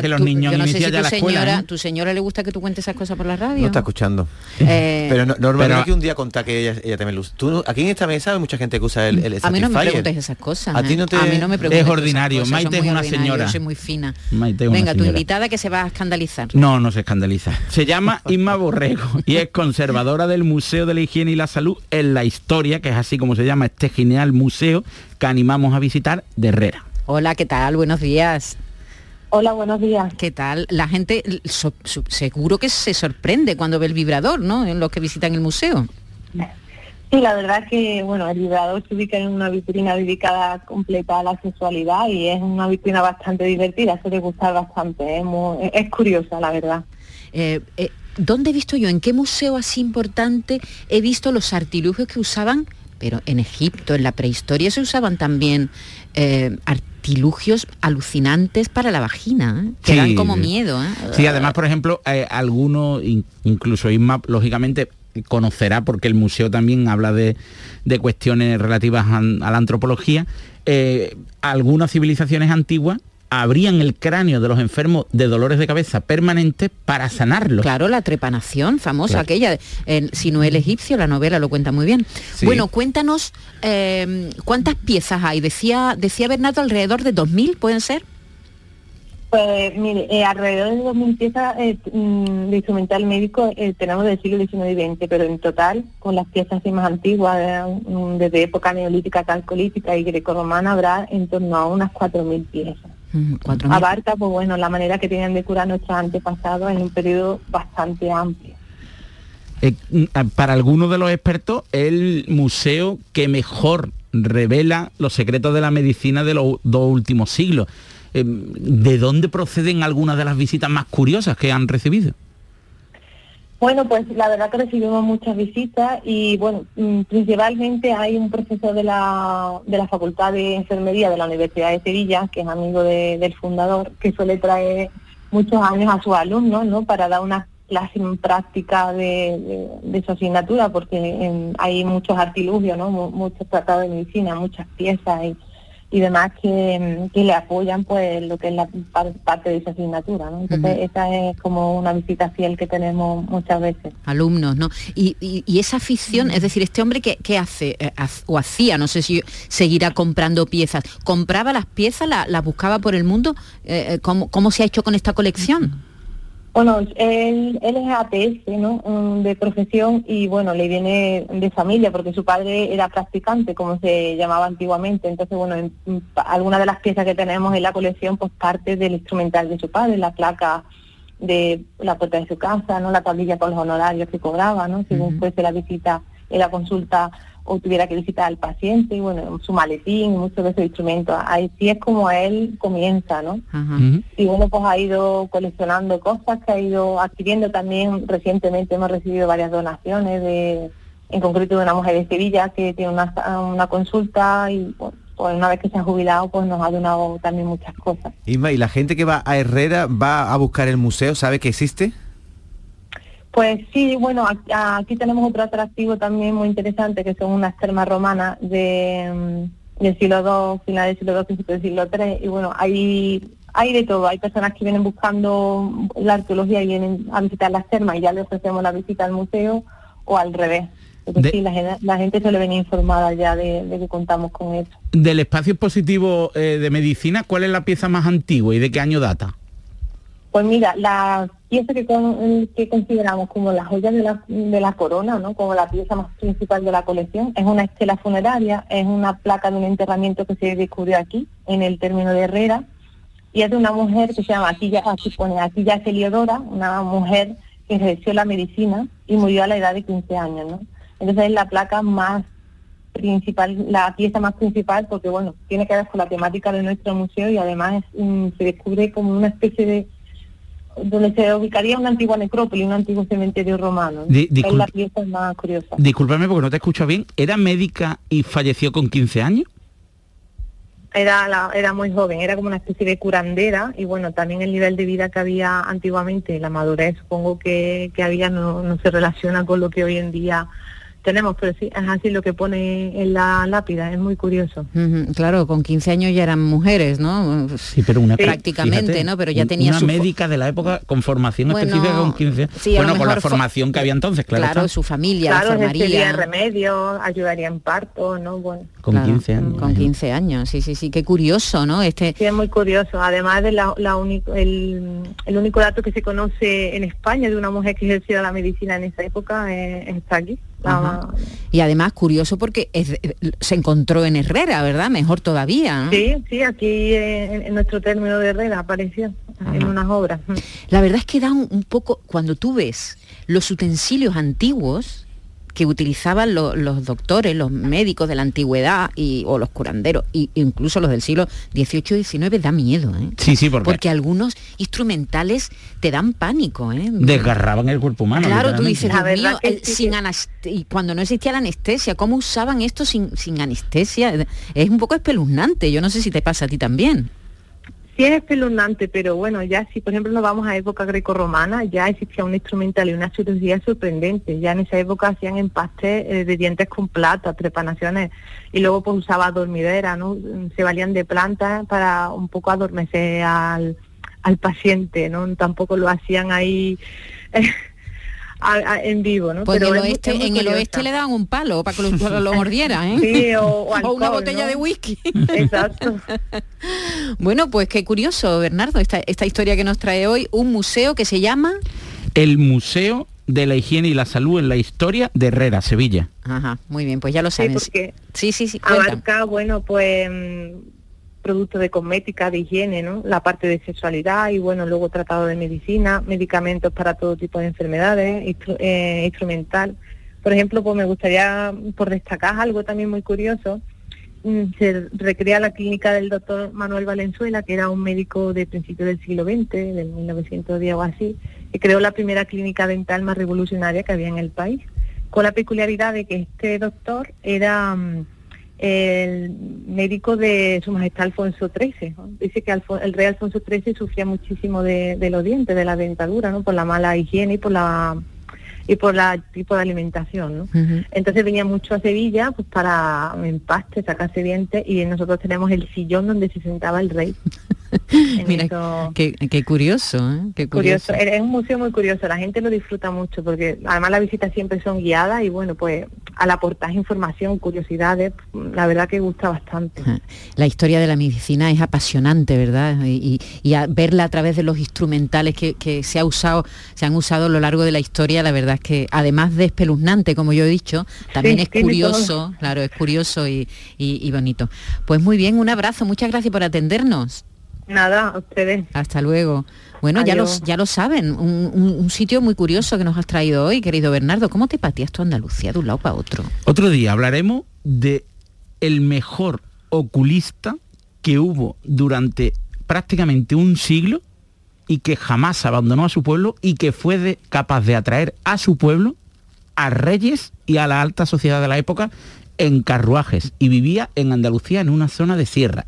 que los niños inician ya la escuela. ¿Tu señora le gusta que tú cuentes esas cosas por la radio? No está escuchando. Pero normalmente que un día contá que ella también lo usa. Tú, aquí en esta mesa hay mucha gente que usa el Satisfyer. A mí no me preguntes esas cosas. A ti no te... A mí no me preguntes. Es ordinario. Maite es una señora. Yo soy muy fina. Venga, tu invitada, que se va a escandalizar. No se escandaliza. Se llama Inma Borrego y es conservadora del Museo de la Higiene y la Salud en la Historia, que es así como se llama este genial museo que animamos a visitar, de Herrera. Hola, ¿qué tal? Buenos días. Hola, buenos días. ¿Qué tal? La gente seguro que se sorprende cuando ve el vibrador, ¿no? En los que visitan el museo. Sí, la verdad es que, el vibrador se ubica en una vitrina dedicada completa a la sexualidad, y es una vitrina bastante divertida, suele gustar bastante, es curiosa, la verdad. ¿Dónde he visto yo, en qué museo así importante he visto los artilugios que usaban? Pero en Egipto, en la prehistoria, se usaban también artilugios alucinantes para la vagina, que dan como miedo. Sí, además, por ejemplo, algunos, incluso Isma, lógicamente, conocerá, porque el museo también habla de cuestiones relativas a la antropología. Algunas civilizaciones antiguas abrían el cráneo de los enfermos de dolores de cabeza permanentes para sanarlos. Claro, la trepanación famosa, aquella, si no el egipcio, la novela lo cuenta muy bien. Sí. Bueno, cuéntanos, ¿cuántas piezas hay? Decía Bernardo, alrededor de 2.000, ¿pueden ser? Pues mire, alrededor de 2.000 piezas de instrumental médico tenemos del siglo XIX y XX, pero en total, con las piezas así más antiguas, desde época neolítica, calcolítica y grecorromana, habrá en torno a unas 4.000 piezas. ¿4.000? Abarca, pues la manera que tenían de curar nuestros antepasados en un periodo bastante amplio. Para algunos de los expertos, el museo que mejor revela los secretos de la medicina de los dos últimos siglos. ¿De dónde proceden algunas de las visitas más curiosas que han recibido? Bueno, pues la verdad que recibimos muchas visitas y, bueno, principalmente hay un profesor de la Facultad de Enfermería de la Universidad de Sevilla, que es amigo del fundador, que suele traer muchos años a sus alumnos, ¿no?, para dar unas clases en práctica de su asignatura, porque hay muchos artilugios, ¿no?, muchos tratados de medicina, muchas piezas y demás que le apoyan pues lo que es la parte de su asignatura, ¿no? Entonces esa es como una visita fiel que tenemos muchas veces. Alumnos, ¿no? Y esa afición, es decir, este hombre ¿qué hace? O hacía, no sé si seguirá comprando piezas. ¿Compraba las piezas? ¿Las buscaba por el mundo? ¿Cómo se ha hecho con esta colección? Bueno, él es APS, ¿no?, de profesión, y bueno, le viene de familia porque su padre era practicante, como se llamaba antiguamente. Entonces, bueno, algunas de las piezas que tenemos en la colección, pues parte del instrumental de su padre, la placa de la puerta de su casa, ¿no?, la tablilla con los honorarios que cobraba, ¿no?, según fuese la visita en la consulta o tuviera que visitar al paciente, y bueno, su maletín, muchos de esos instrumentos. Ahí sí es como él comienza, ¿no? Y bueno, pues ha ido coleccionando cosas que ha ido adquiriendo. También recientemente hemos recibido varias donaciones, en concreto de una mujer de Sevilla que tiene una consulta y, bueno, pues una vez que se ha jubilado, pues nos ha donado también muchas cosas. Isma, ¿y la gente que va a Herrera va a buscar el museo? ¿Sabe que existe? Pues sí, bueno, aquí tenemos otro atractivo también muy interesante, que son unas termas romanas del siglo II, final del siglo II, principio del siglo III, y bueno, hay de todo. Hay personas que vienen buscando la arqueología y vienen a visitar las termas, y ya les ofrecemos la visita al museo, o al revés. Entonces, sí, la gente suele venir informada ya de que contamos con eso. Del espacio expositivo de medicina, ¿cuál es la pieza más antigua y de qué año data? Pues mira, la pieza que consideramos como la joya de la corona, ¿no?, como la pieza más principal de la colección, es una estela funeraria, es una placa de un enterramiento que se descubrió aquí, en el término de Herrera, y es de una mujer que se llama Aquilla Celiodora, una mujer que ejerció la medicina y murió a la edad de 15 años, ¿no? Entonces es la placa más principal, la pieza más principal, porque, bueno, tiene que ver con la temática de nuestro museo, y además se descubre como una especie de donde se ubicaría una antigua necrópolis, un antiguo cementerio romano, ¿no? Es la pieza más curiosa. Discúlpame porque no te escucho bien. ¿Era médica y falleció con 15 años? Era muy joven, era como una especie de curandera, y bueno, también el nivel de vida que había antiguamente, la madurez supongo que había, no se relaciona con lo que hoy en día tenemos, pero sí, es así lo que pone en la lápida, es muy curioso. Claro, con 15 años ya eran mujeres, ¿no? Sí, pero una prácticamente, fíjate, ¿no? Pero ya tenía una médica de la época con formación específica con 15 años. Sí, bueno, con la formación que había entonces, claro, su familia, claro, la enfermaría. Claro, sería remedio, ayudaría en parto, ¿no? Bueno. Con claro, 15 años. Con 15 años, sí, qué curioso, ¿no? Sí, es muy curioso. Además de el único dato que se conoce en España de una mujer que ejerció la medicina en esa época está aquí. Y además curioso porque se encontró en Herrera, ¿verdad? Mejor todavía, ¿no? Sí, aquí en nuestro término de Herrera apareció en unas obras. La verdad es que da un poco, cuando tú ves los utensilios antiguos que utilizaban los doctores, los médicos de la antigüedad o los curanderos, e incluso los del siglo XVIII y XIX, da miedo, ¿eh? Sí, porque algunos instrumentales te dan pánico, ¿eh? Desgarraban el cuerpo humano. Claro, tú dices, Dios mío, cuando no existía la anestesia, ¿cómo usaban esto sin anestesia? Es un poco espeluznante, yo no sé si te pasa a ti también. Sí es espeluznante, pero bueno, ya si por ejemplo nos vamos a época grecorromana, ya existía un instrumental y una cirugía sorprendente. Ya en esa época hacían empastes de dientes con plata, trepanaciones, y luego pues usaba dormidera, ¿no? Se valían de plantas para un poco adormecer al paciente, ¿no? Tampoco lo hacían ahí en vivo, ¿no? Pues pero en el oeste le daban un palo para que lo mordiera, ¿eh? Sí, o alcohol, o una botella, ¿no?, de whisky. Exacto. Bueno, pues qué curioso, Bernardo, esta historia que nos trae hoy, un museo que se llama... El Museo de la Higiene y la Salud en la Historia de Herrera, Sevilla. Ajá, muy bien, pues ya lo saben. Sí, cuenta. Abarca, bueno, pues... productos de cosmética, de higiene, ¿no?, la parte de sexualidad y, bueno, luego tratado de medicina, medicamentos para todo tipo de enfermedades, instrumental. Por ejemplo, pues me gustaría, por destacar algo también muy curioso, se recrea la clínica del doctor Manuel Valenzuela, que era un médico de principios del siglo XX, del 1910 o así, creó la primera clínica dental más revolucionaria que había en el país, con la peculiaridad de que este doctor era el médico de Su Majestad Alfonso XIII, ¿no? Dice que el rey Alfonso XIII sufría muchísimo de los dientes, de la dentadura, ¿no? Por la mala higiene y por el tipo de alimentación, ¿no? Uh-huh. Entonces venía mucho a Sevilla pues para empaste, sacarse dientes, y nosotros tenemos el sillón donde se sentaba el rey. Mira, qué curioso, ¿eh? Qué curioso. Es un museo muy curioso, la gente lo disfruta mucho porque además las visitas siempre son guiadas y bueno, pues al aportar información, curiosidades, la verdad que gusta bastante. Ajá. La historia de la medicina es apasionante, ¿verdad? Y a verla a través de los instrumentales que se han usado a lo largo de la historia, la verdad es que además de espeluznante, como yo he dicho, también sí, es curioso, todo. Claro, es curioso y bonito. Pues muy bien, un abrazo, muchas gracias por atendernos. Nada, a ustedes. Hasta luego. Bueno, ya lo saben, un sitio muy curioso que nos has traído hoy, querido Bernardo. ¿Cómo te pateas tú Andalucía de un lado para otro? Otro día hablaremos de el mejor oculista que hubo durante prácticamente un siglo y que jamás abandonó a su pueblo y que fue capaz de atraer a su pueblo, a reyes y a la alta sociedad de la época en carruajes. Y vivía en Andalucía en una zona de sierra.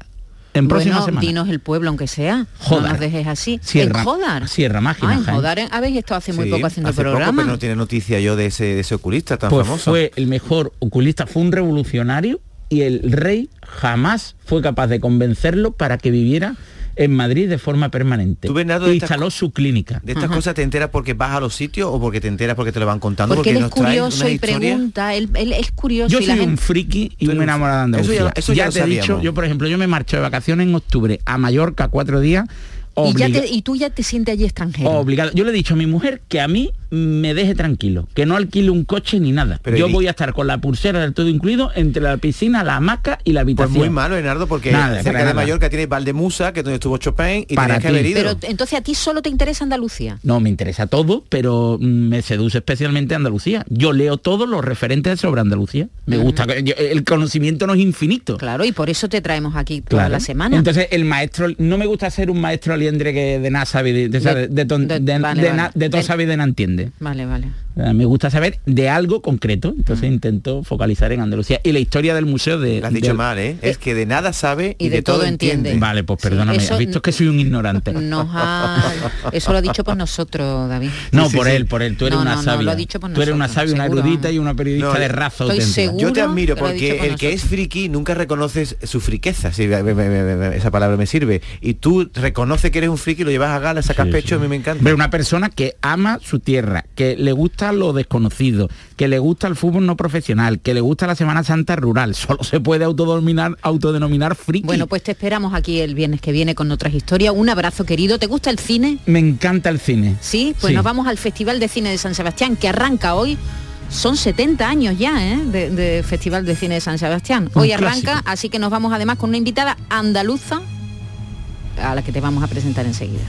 En próxima semana. Dinos el pueblo, aunque sea. Jódar. No nos dejes así. En Jódar. Sierra Mágina. En Jódar habéis estado hace muy poco haciendo programa. Poco, pero no tiene noticia yo de ese oculista tan famoso. Fue el mejor oculista, fue un revolucionario y el rey jamás fue capaz de convencerlo para que viviera en Madrid de forma permanente. Tú, Bernardo, instaló su clínica. ¿De estas cosas te enteras porque vas a los sitios o porque te enteras porque te lo van contando? Porque él es curioso y pregunta, él es curioso. Yo soy un friki y me enamorado de Andalucía. Eso ya te he dicho, yo por ejemplo, yo me marcho de vacaciones en octubre a Mallorca 4 días. Y tú ya te sientes allí extranjero. Obligado. Yo le he dicho a mi mujer que a mí me deje tranquilo, que no alquile un coche ni nada. Pero yo voy a estar con la pulsera del todo incluido entre la piscina, la hamaca y la habitación. Pues muy malo, Leonardo, porque cerca de Mallorca tienes Valdemusa, que es donde estuvo Chopin, y tienes que haber ido. Pero entonces a ti solo te interesa Andalucía. No, me interesa todo, pero me seduce especialmente Andalucía. Yo leo todos los referentes sobre Andalucía. Me gusta, el conocimiento no es infinito. Claro, y por eso te traemos aquí toda la semana. Entonces el maestro, no me gusta ser un maestro que de nada sabe, de todo sabe y de nada entiende. Vale. Me gusta saber de algo concreto, entonces intento focalizar en Andalucía. Y la historia del museo de... Lo has dicho mal, ¿eh? Es que de nada sabe y de todo entiende. Vale, pues perdóname, sí, has visto que soy un ignorante. Eso lo ha dicho por nosotros, David. No, sí, por él, tú eres una sabia. Lo ha dicho por nosotros, tú eres una sabia, seguro, una erudita y una periodista de raza auténtica. Yo te admiro porque el que es friki nunca reconoces su friqueza, si esa palabra me sirve. Y tú reconoces que eres un friki, lo llevas a gala, sacas pecho, a mí me encanta. Pero una persona que ama su tierra, que le gusta lo desconocido, que le gusta el fútbol no profesional, que le gusta la Semana Santa rural, solo se puede autodenominar friki. Bueno, pues te esperamos aquí el viernes que viene con otras historias. Un abrazo, querido. ¿Te gusta el cine? Me encanta el cine. ¿Sí? Pues nos vamos al Festival de Cine de San Sebastián, que arranca hoy. Son 70 años ya, ¿eh? de Festival de Cine de San Sebastián. Hoy arranca, así que nos vamos además con una invitada andaluza a la que te vamos a presentar enseguida.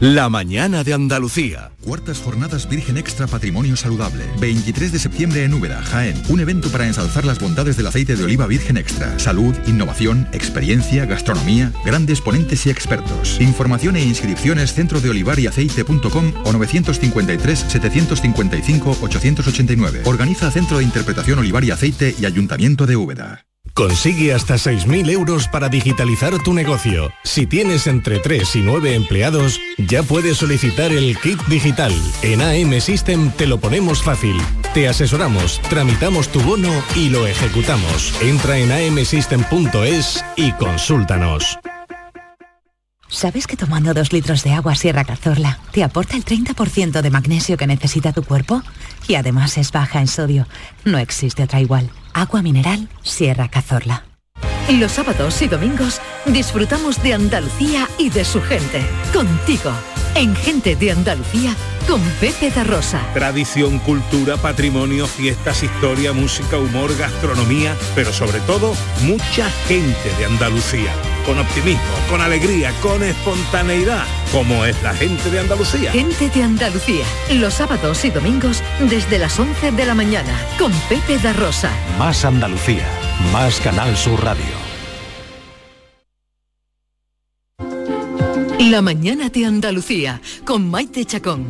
La mañana de Andalucía. Cuartas jornadas Virgen Extra Patrimonio Saludable. 23 de septiembre en Úbeda, Jaén. Un evento para ensalzar las bondades del aceite de oliva virgen extra. Salud, innovación, experiencia, gastronomía, grandes ponentes y expertos. Información e inscripciones centrodeolivariaceite.com o 953 755 889. Organiza Centro de Interpretación Olivar y Aceite y Ayuntamiento de Úbeda. Consigue hasta 6.000 euros para digitalizar tu negocio. Si tienes entre 3 y 9 empleados, ya puedes solicitar el kit digital. En AM System te lo ponemos fácil. Te asesoramos, tramitamos tu bono y lo ejecutamos. Entra en amsystem.es y consúltanos. ¿Sabes que tomando 2 litros de agua Sierra Cazorla te aporta el 30% de magnesio que necesita tu cuerpo? Y además es baja en sodio. No existe otra igual. Agua mineral Sierra Cazorla. Los sábados y domingos disfrutamos de Andalucía y de su gente. Contigo, en Gente de Andalucía, con Pepe da Rosa. Tradición, cultura, patrimonio, fiestas, historia, música, humor, gastronomía, pero sobre todo, mucha gente de Andalucía. Con optimismo, con alegría, con espontaneidad, como es la gente de Andalucía. Gente de Andalucía, los sábados y domingos desde las 11 de la mañana, con Pepe da Rosa. Más Andalucía, más Canal Sur Radio. La mañana de Andalucía, con Maite Chacón.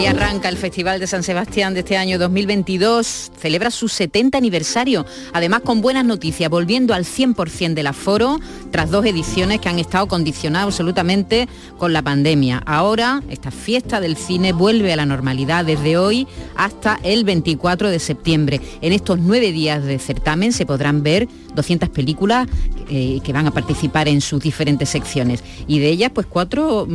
Hoy arranca el Festival de San Sebastián de este año 2022, celebra su 70 aniversario, además con buenas noticias, volviendo al 100% del aforo, tras dos ediciones que han estado condicionadas absolutamente con la pandemia. Ahora, esta fiesta del cine vuelve a la normalidad desde hoy hasta el 24 de septiembre. En estos 9 días de certamen se podrán ver 200 películas que van a participar en sus diferentes secciones, y de ellas, pues 4...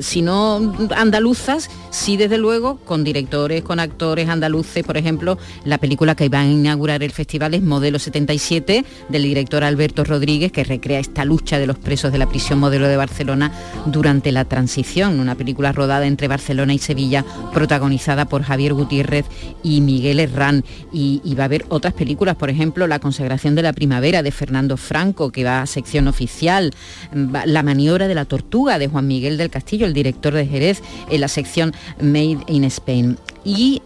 si no andaluzas, sí desde luego con directores, con actores andaluces. Por ejemplo, la película que va a inaugurar el festival es Modelo 77, del director Alberto Rodríguez, que recrea esta lucha de los presos de la prisión Modelo de Barcelona durante la transición, una película rodada entre Barcelona y Sevilla, protagonizada por Javier Gutiérrez y Miguel Herrán. Y va a haber otras películas, por ejemplo, La Consagración de la Primavera, de Fernando Franco, que va a sección oficial, La Maniobra de la Tortuga, de Juan Miguel del Castillo, el director de Jerez, en la sección Made in Spain. Y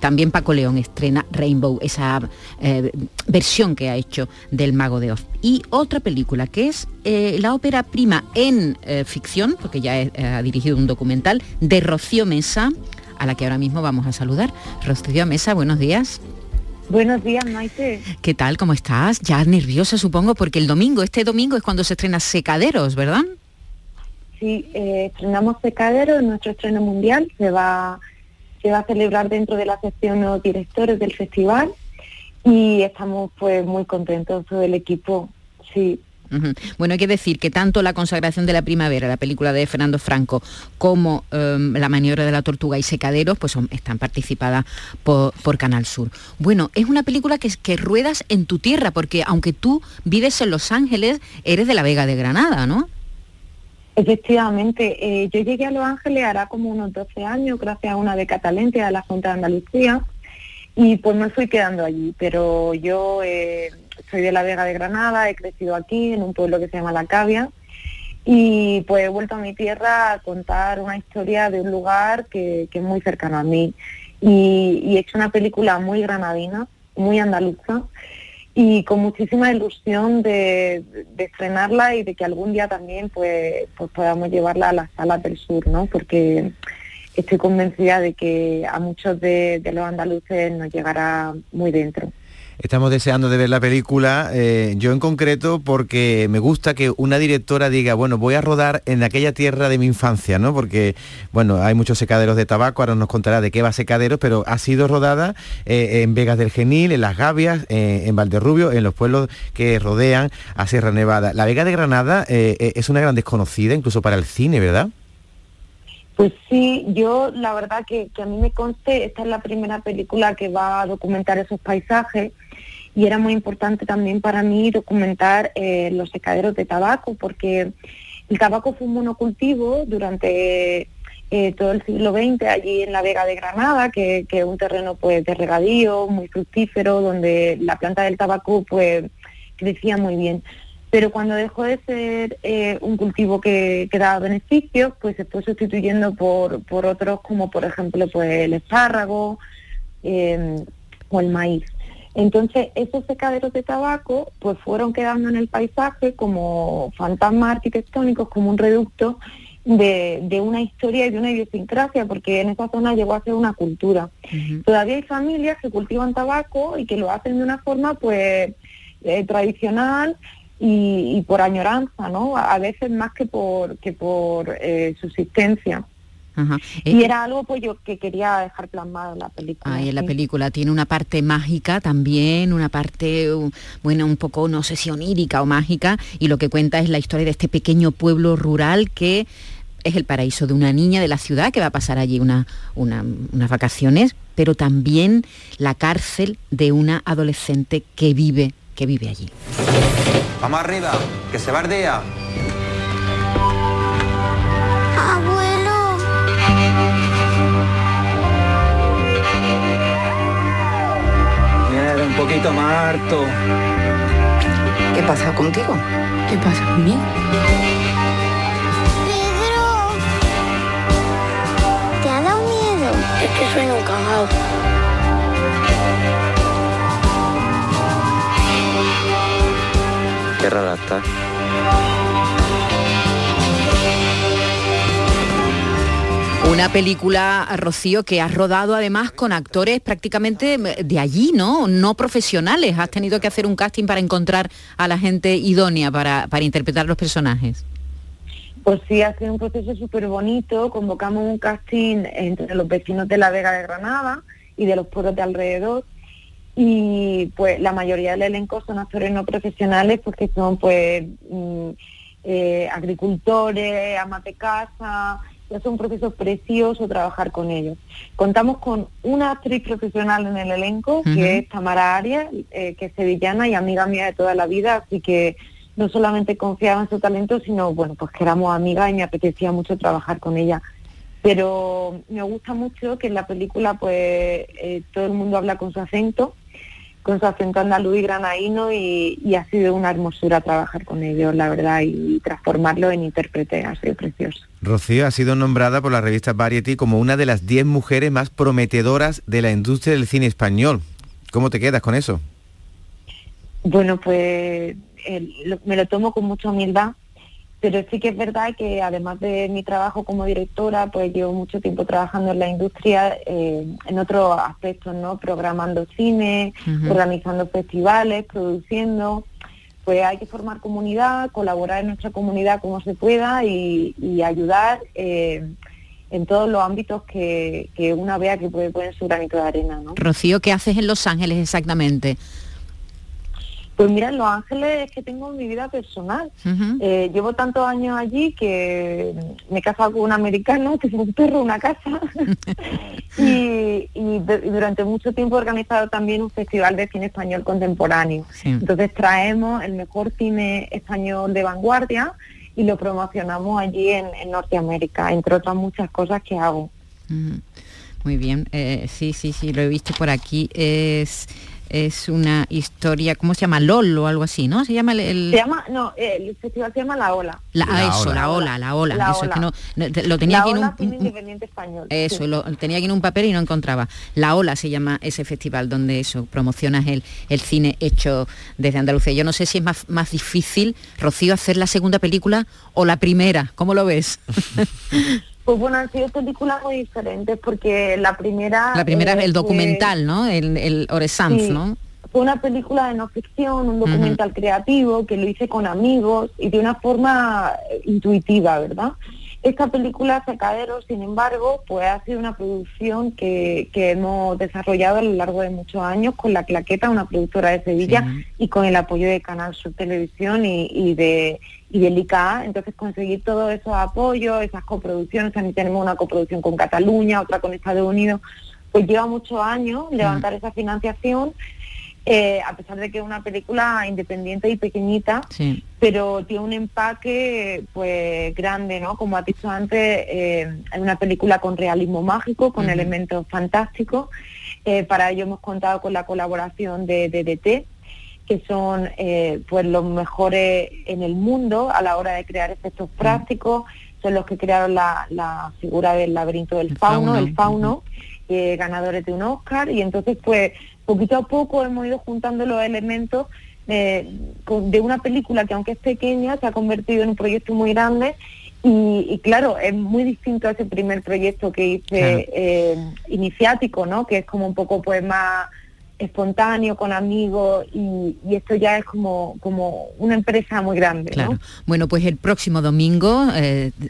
también Paco León estrena Rainbow, esa versión que ha hecho del Mago de Oz. Y otra película que es la ópera prima en ficción, porque ya ha dirigido un documental, de Rocío Mesa, a la que ahora mismo vamos a saludar. Rocío Mesa, buenos días. Buenos días, Maite. ¿Qué tal? ¿Cómo estás? Ya nerviosa, supongo, porque el domingo, este domingo es cuando se estrena Secaderos, ¿verdad? Sí, estrenamos Secaderos, nuestro estreno mundial, se va a celebrar dentro de la sección Nuevos Directores del festival, y estamos pues muy contentos todo el equipo, sí. Uh-huh. Bueno, hay que decir que tanto La Consagración de la Primavera, la película de Fernando Franco, como La Maniobra de la Tortuga y Secaderos, pues están participadas por Canal Sur. Bueno, es una película que ruedas en tu tierra, porque aunque tú vives en Los Ángeles, eres de la Vega de Granada, ¿no? Efectivamente, yo llegué a Los Ángeles hará como unos 12 años gracias a una beca Talente de la Junta de Andalucía, y pues me fui quedando allí, pero yo soy de la Vega de Granada, he crecido aquí en un pueblo que se llama La Gabia, y pues he vuelto a mi tierra a contar una historia de un lugar que es muy cercano a mí, y he hecho una película muy granadina, muy andaluza, y con muchísima ilusión de estrenarla y de que algún día también pues podamos llevarla a las salas del sur, ¿no? Porque estoy convencida de que a muchos de los andaluces nos llegará muy dentro. Estamos deseando de ver la película, yo en concreto, porque me gusta que una directora diga, bueno, voy a rodar en aquella tierra de mi infancia, ¿no? Porque, bueno, hay muchos secaderos de tabaco, ahora nos contará de qué va Secaderos, pero ha sido rodada en Vegas del Genil, en Las Gavias, en Valderrubio, en los pueblos que rodean a Sierra Nevada. La Vega de Granada es una gran desconocida, incluso para el cine, ¿verdad? Pues sí, yo la verdad que a mí me conste, esta es la primera película que va a documentar esos paisajes, y era muy importante también para mí documentar los secaderos de tabaco, porque el tabaco fue un monocultivo durante todo el siglo XX allí en la Vega de Granada, que es un terreno pues de regadío, muy fructífero, donde la planta del tabaco pues crecía muy bien. Pero cuando dejó de ser un cultivo que daba beneficios, pues se fue sustituyendo por otros, como por ejemplo pues el espárrago o el maíz. Entonces esos secaderos de tabaco pues fueron quedando en el paisaje como fantasmas arquitectónicos, como un reducto de una historia y de una idiosincrasia, porque en esa zona llegó a ser una cultura. Uh-huh. Todavía hay familias que cultivan tabaco y que lo hacen de una forma pues tradicional, y por añoranza, ¿no? A veces más que por subsistencia. Ajá. Y era algo pues yo que quería dejar plasmado en la película. Ahí en la película tiene una parte mágica también, una parte, bueno, un poco, no sé si onírica o mágica, y lo que cuenta es la historia de este pequeño pueblo rural que es el paraíso de una niña de la ciudad que va a pasar allí unas vacaciones, pero también la cárcel de una adolescente que vive allí. Vamos arriba, que se va el día. Abuelo. Mira, un poquito más harto. ¿Qué pasa contigo? ¿Qué pasa conmigo? Pedro. ¿Te ha dado miedo? Es que soy un cagao. Qué rara está. Una Una película, Rocío, que has rodado además con actores prácticamente de allí, ¿no? No profesionales. Has tenido que hacer un casting para encontrar a la gente idónea para interpretar los personajes. Pues sí, ha sido un proceso súper bonito. Convocamos un casting entre los vecinos de la Vega de Granada y de los pueblos de alrededor. Y pues la mayoría del elenco son actores no profesionales, pues que son pues agricultores, amas de casa. Es un proceso precioso trabajar con ellos. Contamos con una actriz profesional en el elenco, uh-huh, que es Tamara Arias, que es sevillana y amiga mía de toda la vida, así que no solamente confiaba en su talento, sino bueno, pues que éramos amigas y me apetecía mucho trabajar con ella. Pero me gusta mucho que en la película pues todo el mundo habla con su acento andaluz y granadino, y ha sido una hermosura trabajar con ellos, la verdad, y transformarlo en intérprete, ha sido precioso. Rocío ha sido nombrada por la revista Variety como una de las 10 mujeres más prometedoras de la industria del cine español. ¿Cómo te quedas con eso? Bueno, pues me lo tomo con mucha humildad, pero sí que es verdad que además de mi trabajo como directora, pues llevo mucho tiempo trabajando en la industria, en otros aspectos, ¿no? Programando cine, uh-huh, organizando festivales, produciendo. Pues hay que formar comunidad, colaborar en nuestra comunidad como se pueda y ayudar en todos los ámbitos que una vea que pueden su granito de arena, ¿no? Rocío, ¿qué haces en Los Ángeles exactamente? Pues mira, en Los Ángeles es que tengo mi vida personal. Uh-huh. Llevo tantos años allí que me he casado con un americano, que es un perro, una casa. y durante mucho tiempo he organizado también un festival de cine español contemporáneo. Sí. Entonces traemos el mejor cine español de vanguardia y lo promocionamos allí en Norteamérica, entre otras muchas cosas que hago. Uh-huh. Muy bien, sí, lo he visto por aquí. Es una historia, ¿cómo se llama? Lolo o algo así, ¿no? Se llama el festival se llama La Ola. La Ola. Eso es que no lo tenía aquí en un independiente español. Eso, sí. Lo tenía aquí en un papel y no encontraba. La Ola se llama ese festival donde eso promocionas el cine hecho desde Andalucía. Yo no sé si es más difícil, Rocío, hacer la segunda película o la primera. ¿Cómo lo ves? Pues bueno, han sido películas muy diferentes, porque la primera es el documental, ¿no? El Oresans, sí, ¿no? Fue una película de no ficción, un documental, uh-huh, creativo, que lo hice con amigos y de una forma intuitiva, ¿verdad? Esta película, Secaderos, sin embargo, pues ha sido una producción que hemos desarrollado a lo largo de muchos años con La Claqueta, una productora de Sevilla, sí, y con el apoyo de Canal Sur Televisión y del ICA. Entonces conseguir todos esos apoyos, esas coproducciones, también tenemos una coproducción con Cataluña, otra con Estados Unidos, pues lleva muchos años levantar, uh-huh, esa financiación. A pesar de que es una película independiente y pequeñita, sí, pero tiene un empaque pues grande, ¿no? Como has dicho antes, es una película con realismo mágico, con, uh-huh, elementos fantásticos. Para ello hemos contado con la colaboración de DDT, que son pues los mejores en el mundo a la hora de crear efectos, uh-huh, prácticos. Son los que crearon la figura del laberinto del el fauno, uh-huh, ganadores de un Oscar. Y entonces pues poquito a poco hemos ido juntando los elementos de una película que, aunque es pequeña, se ha convertido en un proyecto muy grande y claro, es muy distinto a ese primer proyecto que hice, claro, iniciático, ¿no? Que es como un poco pues más espontáneo, con amigos, y esto ya es como una empresa muy grande, claro, ¿no? Bueno, pues el próximo domingo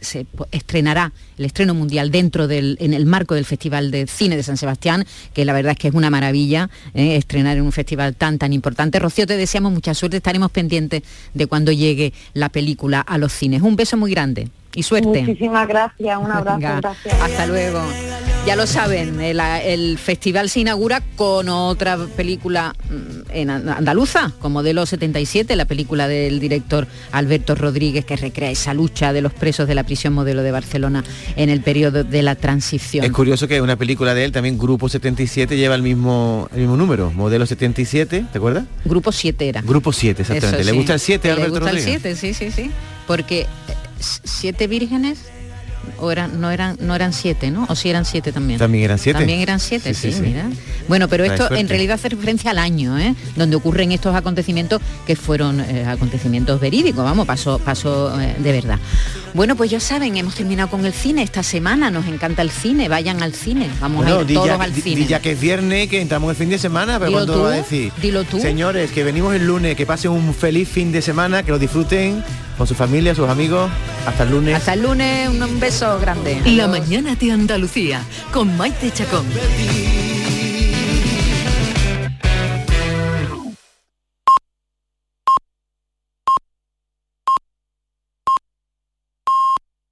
se estrenará el estreno mundial en el marco del Festival de Cine de San Sebastián, que la verdad es que es una maravilla estrenar en un festival tan importante. Rocío, te deseamos mucha suerte, estaremos pendientes de cuando llegue la película a los cines. Un beso muy grande y suerte. Muchísimas gracias, un abrazo. Venga, gracias. Hasta luego. Ya lo saben, el festival se inaugura con otra película en andaluza, con Modelo 77, la película del director Alberto Rodríguez, que recrea esa lucha de los presos de la prisión Modelo de Barcelona en el periodo de la transición. Es curioso que una película de él, también Grupo 77, lleva el mismo número, Modelo 77, ¿te acuerdas? Grupo 7 era. Grupo 7, exactamente. Eso, sí. ¿Le gusta el 7 a Alberto Rodríguez? Le gusta el 7, sí. Porque 7 vírgenes... O eran, no eran siete, ¿no? O si eran siete también. También eran siete. Sí, mira. Bueno, pero esto en realidad hace referencia al año, ¿eh? Donde ocurren estos acontecimientos que fueron acontecimientos verídicos, vamos, pasó de verdad. Bueno, pues ya saben, hemos terminado con el cine esta semana, nos encanta el cine, vayan al cine, vamos a ir todos al cine. Ya que es viernes, que entramos el fin de semana, pero ¿cuándo lo va a decir? Dilo tú. Señores, que venimos el lunes, que pasen un feliz fin de semana, que lo disfruten con su familia, sus amigos. Hasta el lunes. Hasta el lunes, un beso grande. La mañana de Andalucía, con Maite Chacón.